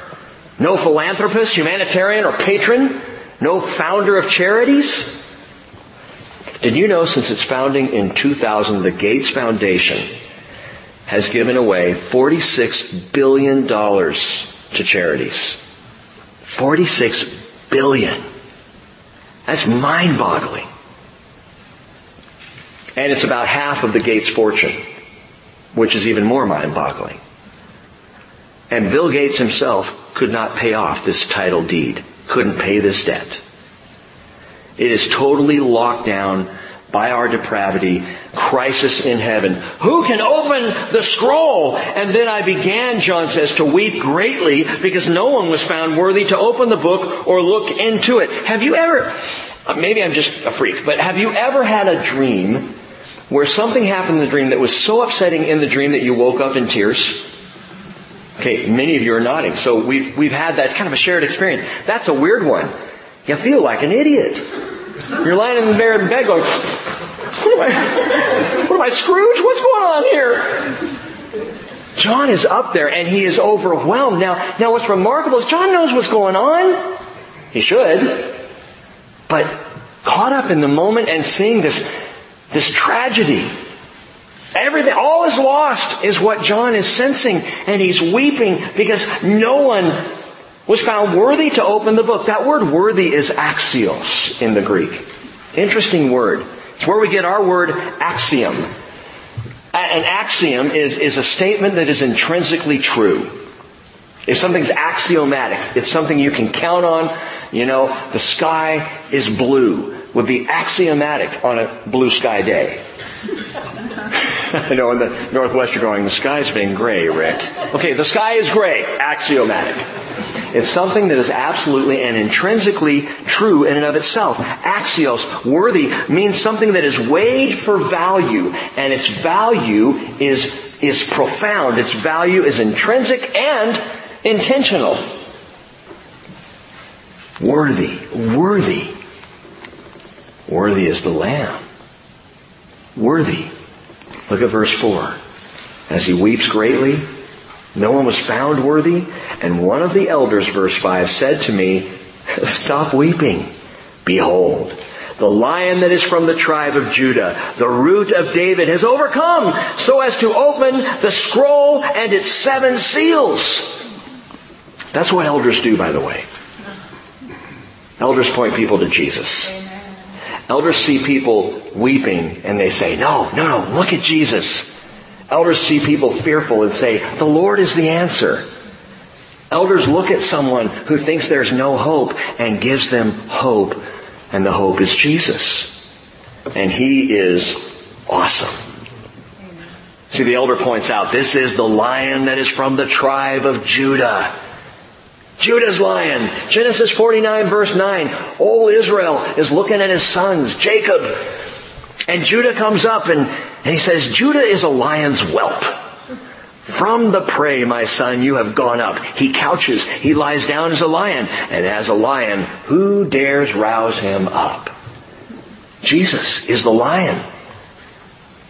no philanthropist, humanitarian, or patron. No founder of charities. Did you know since its founding in two thousand, the Gates Foundation has given away forty-six billion dollars to charities? forty-six billion dollars. That's mind-boggling. And it's about half of the Gates fortune, which is even more mind-boggling. And Bill Gates himself could not pay off this title deed, couldn't pay this debt. It is totally locked down by our depravity. Crisis in heaven. Who can open the scroll? And then I began, John says, to weep greatly because no one was found worthy to open the book or look into it. Have you ever, maybe I'm just a freak, but have you ever had a dream where something happened in the dream that was so upsetting in the dream that you woke up in tears? Okay, many of you are nodding. So we've, we've had that. It's kind of a shared experience. That's a weird one. You feel like an idiot. You're lying in the bed in bed going, what am I, what am I, Scrooge? What's going on here? John is up there and he is overwhelmed. Now, now what's remarkable is John knows what's going on. He should. But caught up in the moment and seeing this, this tragedy. Everything, all is lost is what John is sensing. And he's weeping because no one was found worthy to open the book. That word worthy is axios in the Greek. Interesting word. It's where we get our word axiom. An axiom is, is a statement that is intrinsically true. If something's axiomatic, it's something you can count on. You know, the sky is blue would be axiomatic on a blue sky day. I know in the Northwest you're going, the sky's been gray, Rick. Okay, the sky is gray. Axiomatic. It's something that is absolutely and intrinsically true in and of itself. Axios, worthy, means something that is weighed for value. And its value is, is profound. Its value is intrinsic and intentional. Worthy, worthy. Worthy is the Lamb. Worthy. Look at verse four. As he weeps greatly, no one was found worthy. And one of the elders, verse five, said to me, Stop weeping. Behold, the lion that is from the tribe of Judah, the root of David, has overcome so as to open the scroll and its seven seals. That's what elders do, by the way. Elders point people to Jesus. Elders see people weeping and they say, no, no, no, look at Jesus. Elders see people fearful and say, the Lord is the answer. Elders look at someone who thinks there's no hope and gives them hope. And the hope is Jesus. And He is awesome. See, the elder points out, this is the lion that is from the tribe of Judah. Judah's lion. Genesis forty-nine verse nine. Old Israel is looking at his sons, Jacob. And Judah comes up and, and he says, Judah is a lion's whelp. From the prey, my son, you have gone up. He couches. He lies down as a lion. And as a lion, who dares rouse him up? Jesus is the lion.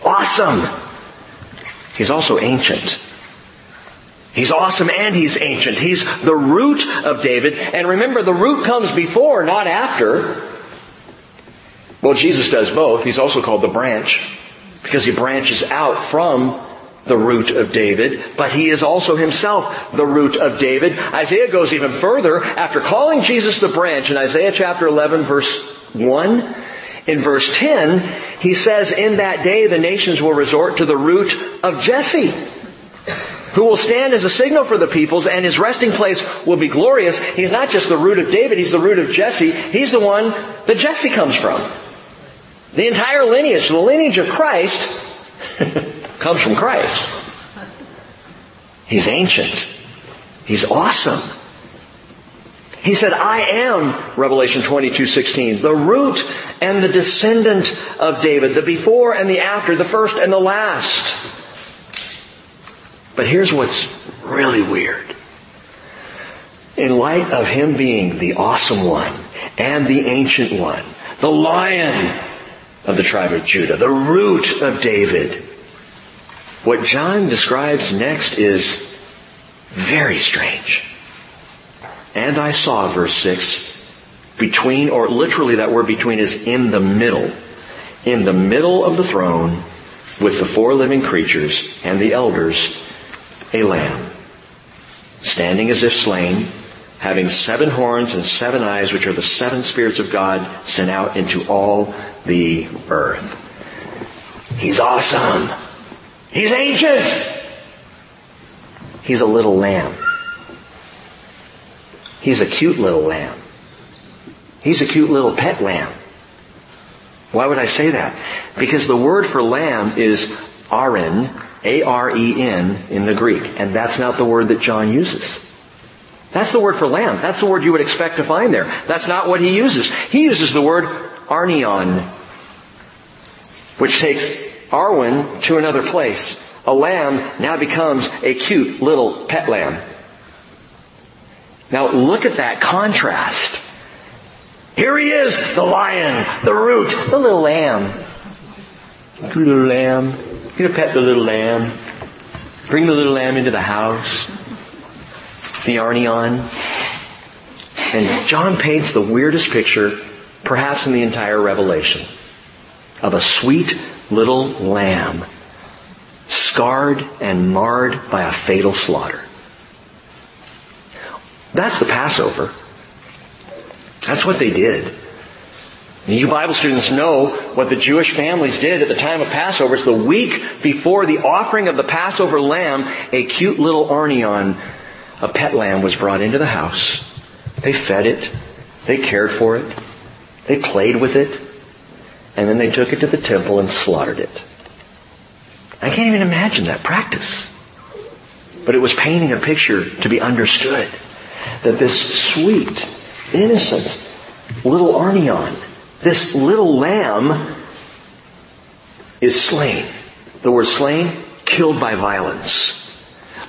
Awesome. He's also ancient. He's awesome and He's ancient. He's the root of David. And remember, the root comes before, not after. Well, Jesus does both. He's also called the branch because He branches out from the root of David. But He is also Himself the root of David. Isaiah goes even further. After calling Jesus the branch in Isaiah chapter eleven verse one, in verse ten, He says, in that day the nations will resort to the root of Jesse, who will stand as a signal for the peoples, and His resting place will be glorious. He's not just the root of David, He's the root of Jesse. He's the one that Jesse comes from. The entire lineage, the lineage of Christ, comes from Christ. He's ancient. He's awesome. He said, I am, Revelation twenty-two sixteen, the root and the descendant of David, the before and the after, the first and the last. But here's what's really weird. In light of Him being the awesome one and the ancient one, the lion of the tribe of Judah, the root of David, what John describes next is very strange. And I saw, verse six, between, or literally that word between is in the middle, in the middle of the throne with the four living creatures and the elders, a lamb, standing as if slain, having seven horns and seven eyes, which are the seven spirits of God sent out into all the earth. He's awesome. He's ancient. He's a little lamb. He's a cute little lamb. He's a cute little pet lamb. Why would I say that? Because the word for lamb is aren, A R E N in the Greek. And that's not the word that John uses. That's the word for lamb. That's the word you would expect to find there. That's not what he uses. He uses the word arnion, which takes Arwen to another place. A lamb now becomes a cute little pet lamb. Now look at that contrast. Here he is, the lion, the root, the little lamb. The little lamb. You're going to pet the little lamb. Bring the little lamb into the house. The arnion. And John paints the weirdest picture, perhaps in the entire Revelation, of a sweet little lamb, scarred and marred by a fatal slaughter. That's the Passover. That's what they did. You Bible students know what the Jewish families did at the time of Passover. It's the week before the offering of the Passover lamb, a cute little arnion, a pet lamb, was brought into the house. They fed it. They cared for it. They played with it. And then they took it to the temple and slaughtered it. I can't even imagine that practice. But it was painting a picture to be understood. That this sweet, innocent little arnion, this little lamb, is slain. The word slain, killed by violence.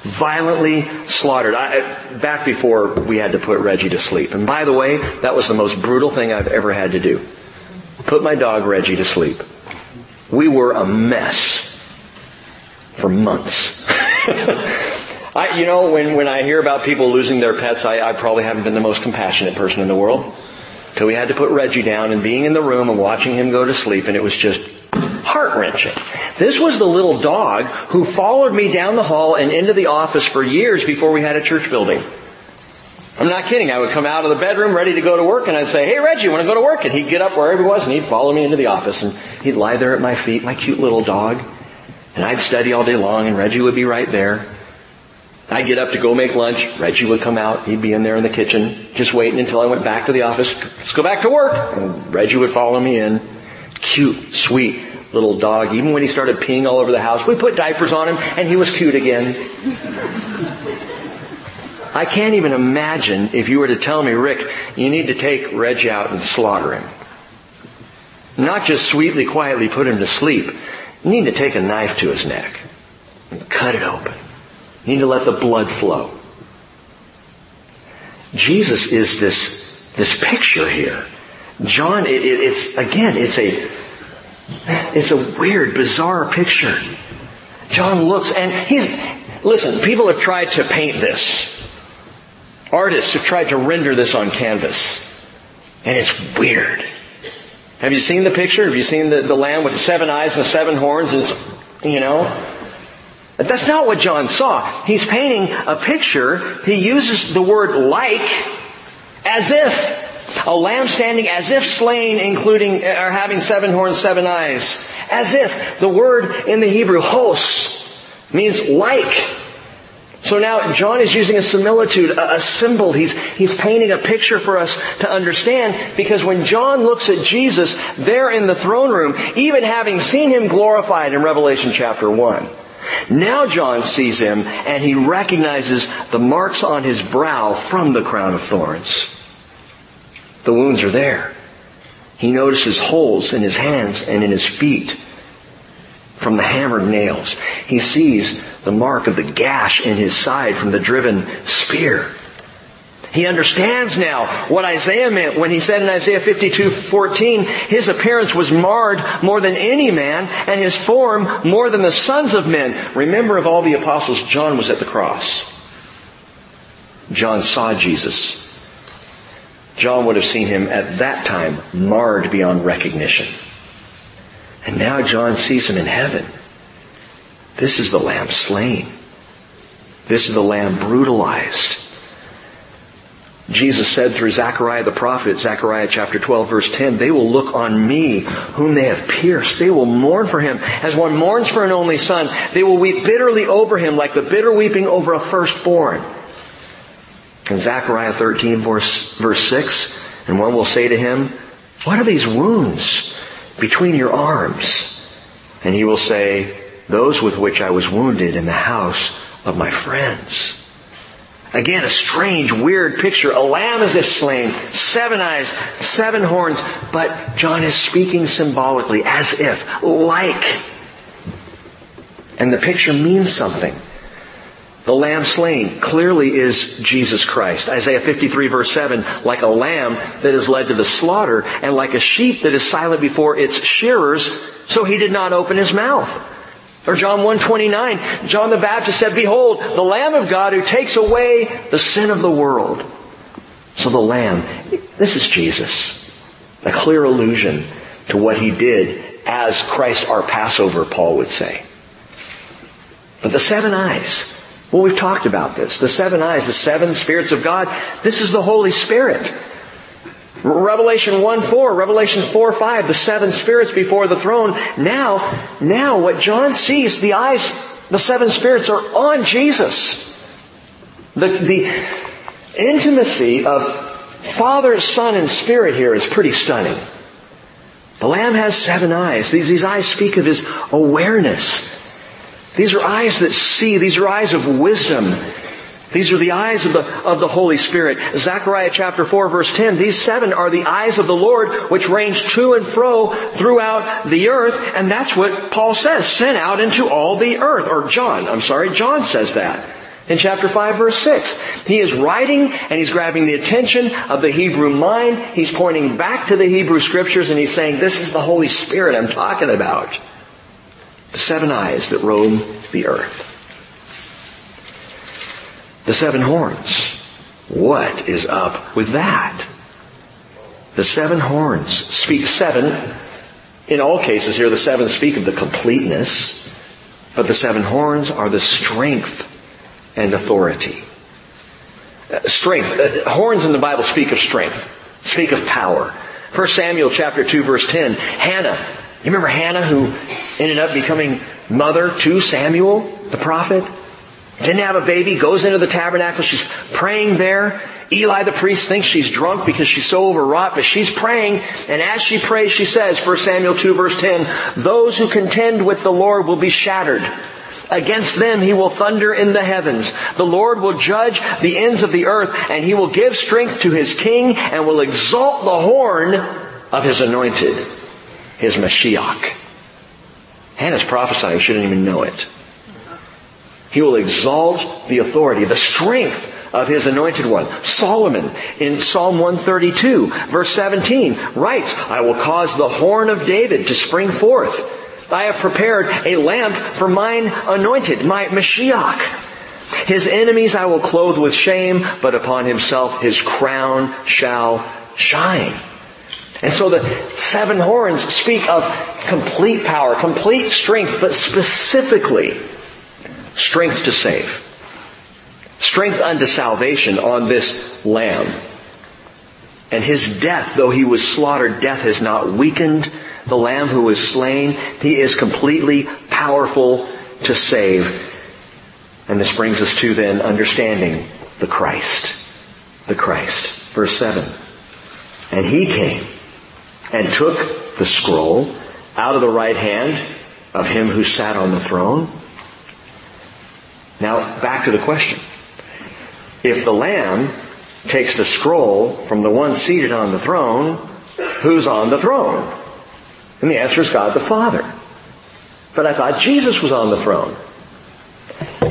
Violently slaughtered. I, back before we had to put Reggie to sleep. And by the way, that was the most brutal thing I've ever had to do. Put my dog Reggie to sleep. We were a mess for months. I, you know, when, when I hear about people losing their pets, I, I probably haven't been the most compassionate person in the world. So we had to put Reggie down, and being in the room and watching him go to sleep, and it was just heart-wrenching. This was the little dog who followed me down the hall and into the office for years before we had a church building. I'm not kidding. I would come out of the bedroom ready to go to work, and I'd say, "Hey, Reggie, want to go to work?" And he'd get up wherever he was, and he'd follow me into the office, and he'd lie there at my feet, my cute little dog. And I'd study all day long, and Reggie would be right there. I'd get up to go make lunch. Reggie would come out. He'd be in there in the kitchen, just waiting until I went back to the office. Let's go back to work. And Reggie would follow me in. Cute, sweet little dog. Even when he started peeing all over the house, we put diapers on him, and he was cute again. I can't even imagine if you were to tell me, "Rick, you need to take Reggie out and slaughter him. Not just sweetly, quietly put him to sleep. You need to take a knife to his neck and cut it open. You need to let the blood flow." Jesus is this, this picture here. John, it, it, it's, again, it's a, it's a weird, bizarre picture. John looks, and he's, listen, people have tried to paint this. Artists have tried to render this on canvas. And it's weird. Have you seen the picture? Have you seen the, the lamb with the seven eyes and the seven horns? It's, you know, but that's not what John saw. He's painting a picture. He uses the word "like" as if. A lamb standing as if slain, including, or having seven horns, seven eyes. As if. The word in the Hebrew, hos, means like. So now John is using a similitude, a symbol. He's, he's painting a picture for us to understand, because when John looks at Jesus there in the throne room, even having seen Him glorified in Revelation chapter one, now John sees Him and he recognizes the marks on His brow from the crown of thorns. The wounds are there. He notices holes in His hands and in His feet from the hammered nails. He sees the mark of the gash in His side from the driven spear. He understands now what Isaiah meant when he said in Isaiah fifty-two fourteen, "His appearance was marred more than any man, and His form more than the sons of men." Remember, of all the apostles, John was at the cross. John saw Jesus. John would have seen Him at that time marred beyond recognition. And now John sees Him in heaven. This is the Lamb slain. This is the Lamb brutalized. Jesus said through Zechariah the prophet, Zechariah chapter twelve verse ten, "They will look on Me, whom they have pierced. They will mourn for Him as one mourns for an only son. They will weep bitterly over Him like the bitter weeping over a firstborn." And Zechariah thirteen verse, verse six, "And one will say to Him, 'What are these wounds between Your arms?' And He will say, 'Those with which I was wounded in the house of My friends.'" Again, a strange, weird picture. A lamb as if slain, seven eyes, seven horns, but John is speaking symbolically, as if, like. And the picture means something. The lamb slain clearly is Jesus Christ. Isaiah fifty-three verse seven, "Like a lamb that is led to the slaughter, and like a sheep that is silent before its shearers, so He did not open His mouth." Or John one twenty-nine, John the Baptist said, "Behold, the Lamb of God who takes away the sin of the world." So the lamb, this is Jesus. A clear allusion to what He did as Christ our Passover, Paul would say. But the seven eyes, well, we've talked about this. The seven eyes, the seven spirits of God. This is the Holy Spirit. Revelation one four, Revelation four five, the seven spirits before the throne. Now, now what John sees, the eyes, the seven spirits are on Jesus. The, the intimacy of Father, Son, and Spirit here is pretty stunning. The Lamb has seven eyes. These, these eyes speak of His awareness. These are eyes that see. These are eyes of wisdom. These are the eyes of the, of the Holy Spirit. Zechariah chapter four verse ten, "These seven are the eyes of the Lord, which range to and fro throughout the earth." And that's what Paul says, "Sent out into all the earth." Or John, I'm sorry, John says that in chapter five verse six. He is writing, and he's grabbing the attention of the Hebrew mind. He's pointing back to the Hebrew Scriptures, and he's saying, "This is the Holy Spirit I'm talking about." The seven eyes that roam the earth. The seven horns. What is up with that? The seven horns speak seven. In all cases here, the seven speak of the completeness. But the seven horns are the strength and authority. Uh, strength. Uh, horns in the Bible speak of strength. Speak of power. First Samuel chapter two verse ten. Hannah. You remember Hannah who ended up becoming mother to Samuel, the prophet? Didn't have a baby, goes into the tabernacle, she's praying there. Eli the priest thinks she's drunk because she's so overwrought, but she's praying, and as she prays, she says, First Samuel two verse ten, those who contend with the Lord will be shattered. Against them He will thunder in the heavens. The Lord will judge the ends of the earth, and He will give strength to His king, and will exalt the horn of His anointed, His Mashiach. Hannah's prophesying, she didn't even know it. He will exalt the authority, the strength of His anointed one. Solomon, in Psalm one thirty-two, verse seventeen, writes, I will cause the horn of David to spring forth. I have prepared a lamp for mine anointed, my Mashiach. His enemies I will clothe with shame, but upon himself his crown shall shine. And so the seven horns speak of complete power, complete strength, but specifically strength to save. Strength unto salvation on this Lamb. And His death, though He was slaughtered, death has not weakened the Lamb who was slain. He is completely powerful to save. And this brings us to then understanding the Christ. The Christ. Verse seven. And He came and took the scroll out of the right hand of Him who sat on the throne. Now, back to the question. If the Lamb takes the scroll from the one seated on the throne, who's on the throne? And the answer is God the Father. But I thought Jesus was on the throne.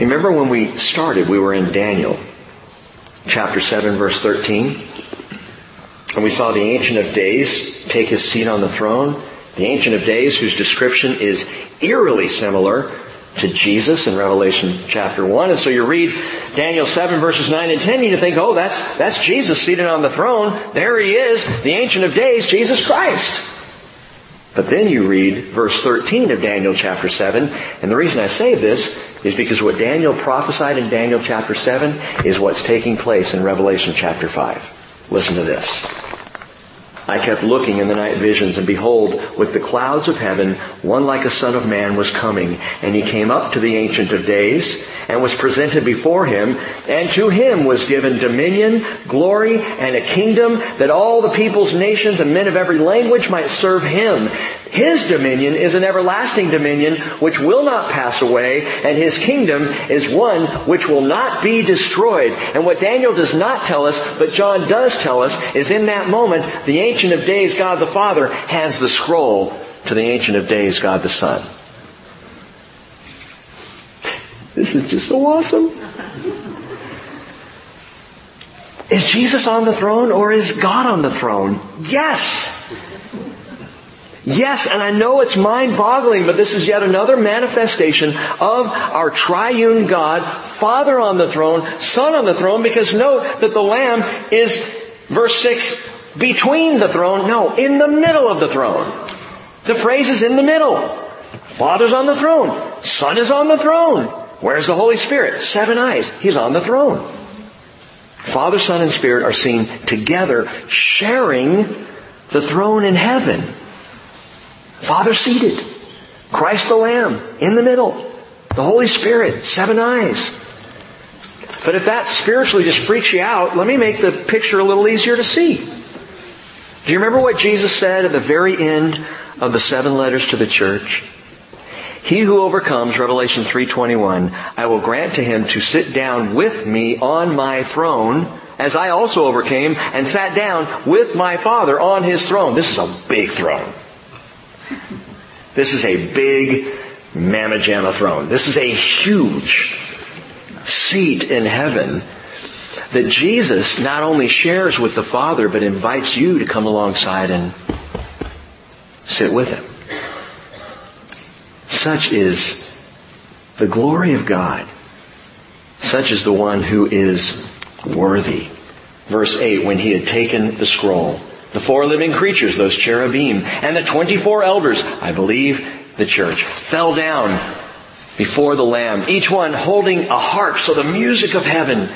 Remember when we started, we were in Daniel chapter seven, verse thirteen. And we saw the Ancient of Days take His seat on the throne. The Ancient of Days, whose description is eerily similar to Jesus in Revelation chapter one. And so you read Daniel seven verses nine and ten and you think, oh, that's that's Jesus seated on the throne. There He is, the Ancient of Days, Jesus Christ. But then you read verse thirteen of Daniel chapter seven, and the reason I say this is because what Daniel prophesied in Daniel chapter seven is what's taking place in Revelation chapter five. Listen to this. I kept looking in the night visions, and behold, with the clouds of heaven, one like a son of man was coming. And He came up to the Ancient of Days, and was presented before Him. And to Him was given dominion, glory, and a kingdom, that all the peoples, nations, and men of every language might serve Him. His dominion is an everlasting dominion, which will not pass away, and His kingdom is one which will not be destroyed. And what Daniel does not tell us, but John does tell us, is in that moment, the Ancient of Days, God the Father, hands the scroll to the Ancient of Days, God the Son. This is just so awesome. Is Jesus on the throne or is God on the throne? Yes. Yes, and I know it's mind-boggling, but this is yet another manifestation of our triune God, Father on the throne, Son on the throne, because note that the Lamb is, verse six, between the throne, no, in the middle of the throne. The phrase is in the middle. Father's on the throne. Son is on the throne. Where's the Holy Spirit? Seven eyes. He's on the throne. Father, Son, and Spirit are seen together sharing the throne in heaven. Father seated. Christ the Lamb in the middle. The Holy Spirit, seven eyes. But if that spiritually just freaks you out, let me make the picture a little easier to see. Do you remember what Jesus said at the very end of the seven letters to the church? He who overcomes, Revelation three twenty-one, I will grant to him to sit down with me on my throne, as I also overcame and sat down with my Father on His throne. This is a big throne. This is a big mamma jamma throne. This is a huge seat in heaven that Jesus not only shares with the Father, but invites you to come alongside and sit with Him. Such is the glory of God. Such is the one who is worthy. Verse eight, when he had taken the scroll, the four living creatures, those cherubim, and the twenty-four elders, I believe the church, fell down before the Lamb, each one holding a harp, so the music of heaven,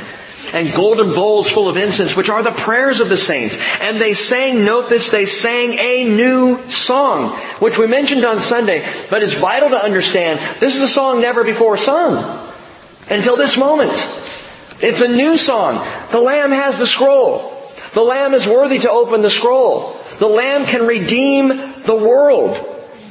and golden bowls full of incense, which are the prayers of the saints. And they sang, note this, they sang a new song, which we mentioned on Sunday, but it's vital to understand, this is a song never before sung until this moment. It's a new song. The Lamb has the scroll. The Lamb is worthy to open the scroll. The Lamb can redeem the world.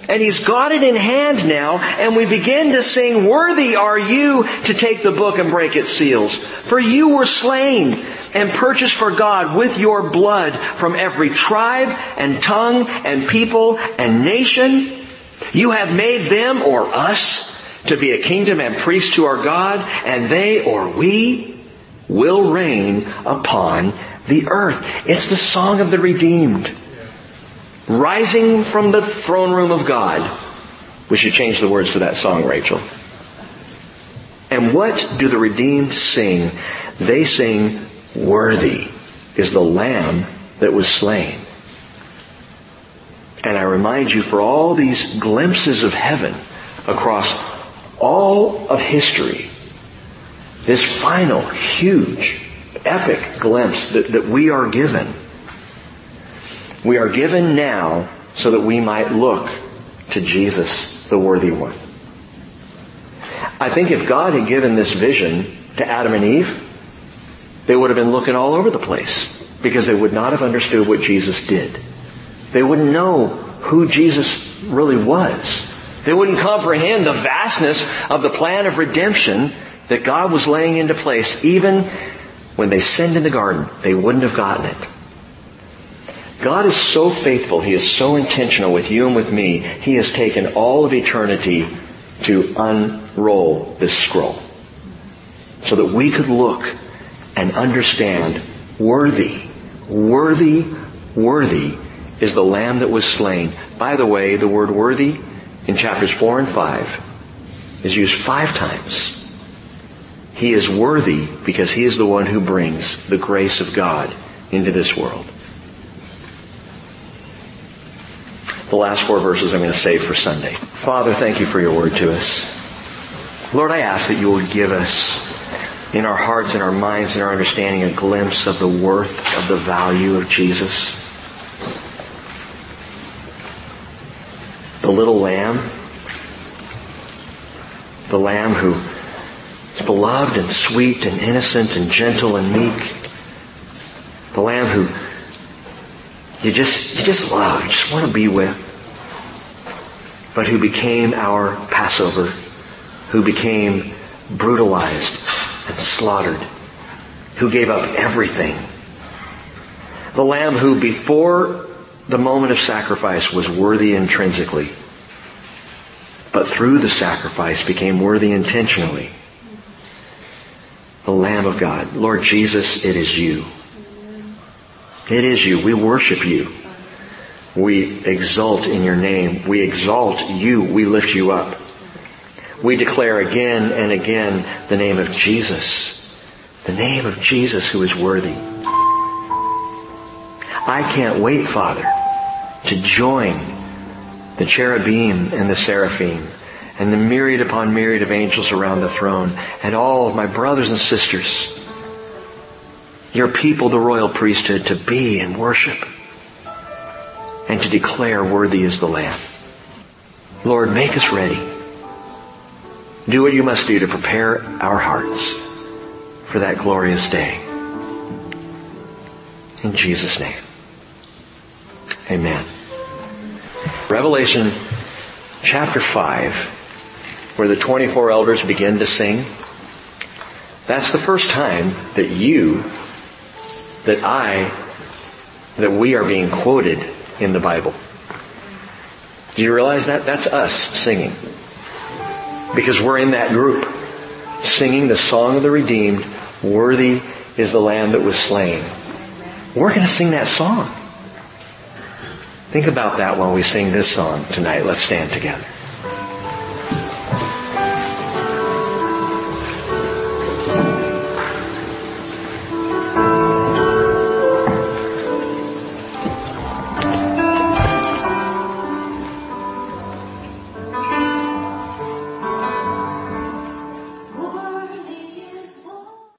And He's got it in hand now, and we begin to sing, worthy are you to take the book and break its seals. For you were slain and purchased for God with your blood from every tribe and tongue and people and nation. You have made them, or us, to be a kingdom and priests to our God, and they, or we, will reign upon the earth. It's the song of the redeemed. Rising from the throne room of God. We should change the words to that song, Rachel. And what do the redeemed sing? They sing, worthy is the Lamb that was slain. And I remind you, for all these glimpses of heaven across all of history, this final, huge, epic glimpse that, that we are given, we are given now so that we might look to Jesus, the worthy one. I think if God had given this vision to Adam and Eve, they would have been looking all over the place because they would not have understood what Jesus did. They wouldn't know who Jesus really was. They wouldn't comprehend the vastness of the plan of redemption that God was laying into place. Even when they sinned in the garden, they wouldn't have gotten it. God is so faithful. He is so intentional with you and with me. He has taken all of eternity to unroll this scroll so that we could look and understand, worthy, worthy, worthy is the Lamb that was slain. By the way, the word worthy in chapters four and five is used five times. He is worthy because He is the one who brings the grace of God into this world. The last four verses I'm going to save for Sunday. Father, thank you for your word to us. Lord, I ask that you will give us in our hearts, in our minds, in our understanding, a glimpse of the worth of the value of Jesus. The little lamb, the lamb who is beloved and sweet and innocent and gentle and meek, the lamb who You just, you just love, you just want to be with. But who became our Passover, who became brutalized and slaughtered, who gave up everything. The Lamb who before the moment of sacrifice was worthy intrinsically, but through the sacrifice became worthy intentionally. The Lamb of God. Lord Jesus, it is you. It is you. We worship you. We exalt in your name. We exalt you. We lift you up. We declare again and again the name of Jesus. The name of Jesus who is worthy. I can't wait, Father, to join the cherubim and the seraphim and the myriad upon myriad of angels around the throne and all of my brothers and sisters, your people, the royal priesthood, to be and worship and to declare worthy is the Lamb. Lord, make us ready. Do what you must do to prepare our hearts for that glorious day. In Jesus' name. Amen. Revelation chapter five, where the twenty-four elders begin to sing. That's the first time that you that I, that we are being quoted in the Bible. Do you realize that? That's us singing. Because we're in that group, singing the song of the redeemed, worthy is the Lamb that was slain. We're going to sing that song. Think about that while we sing this song tonight. Let's stand together.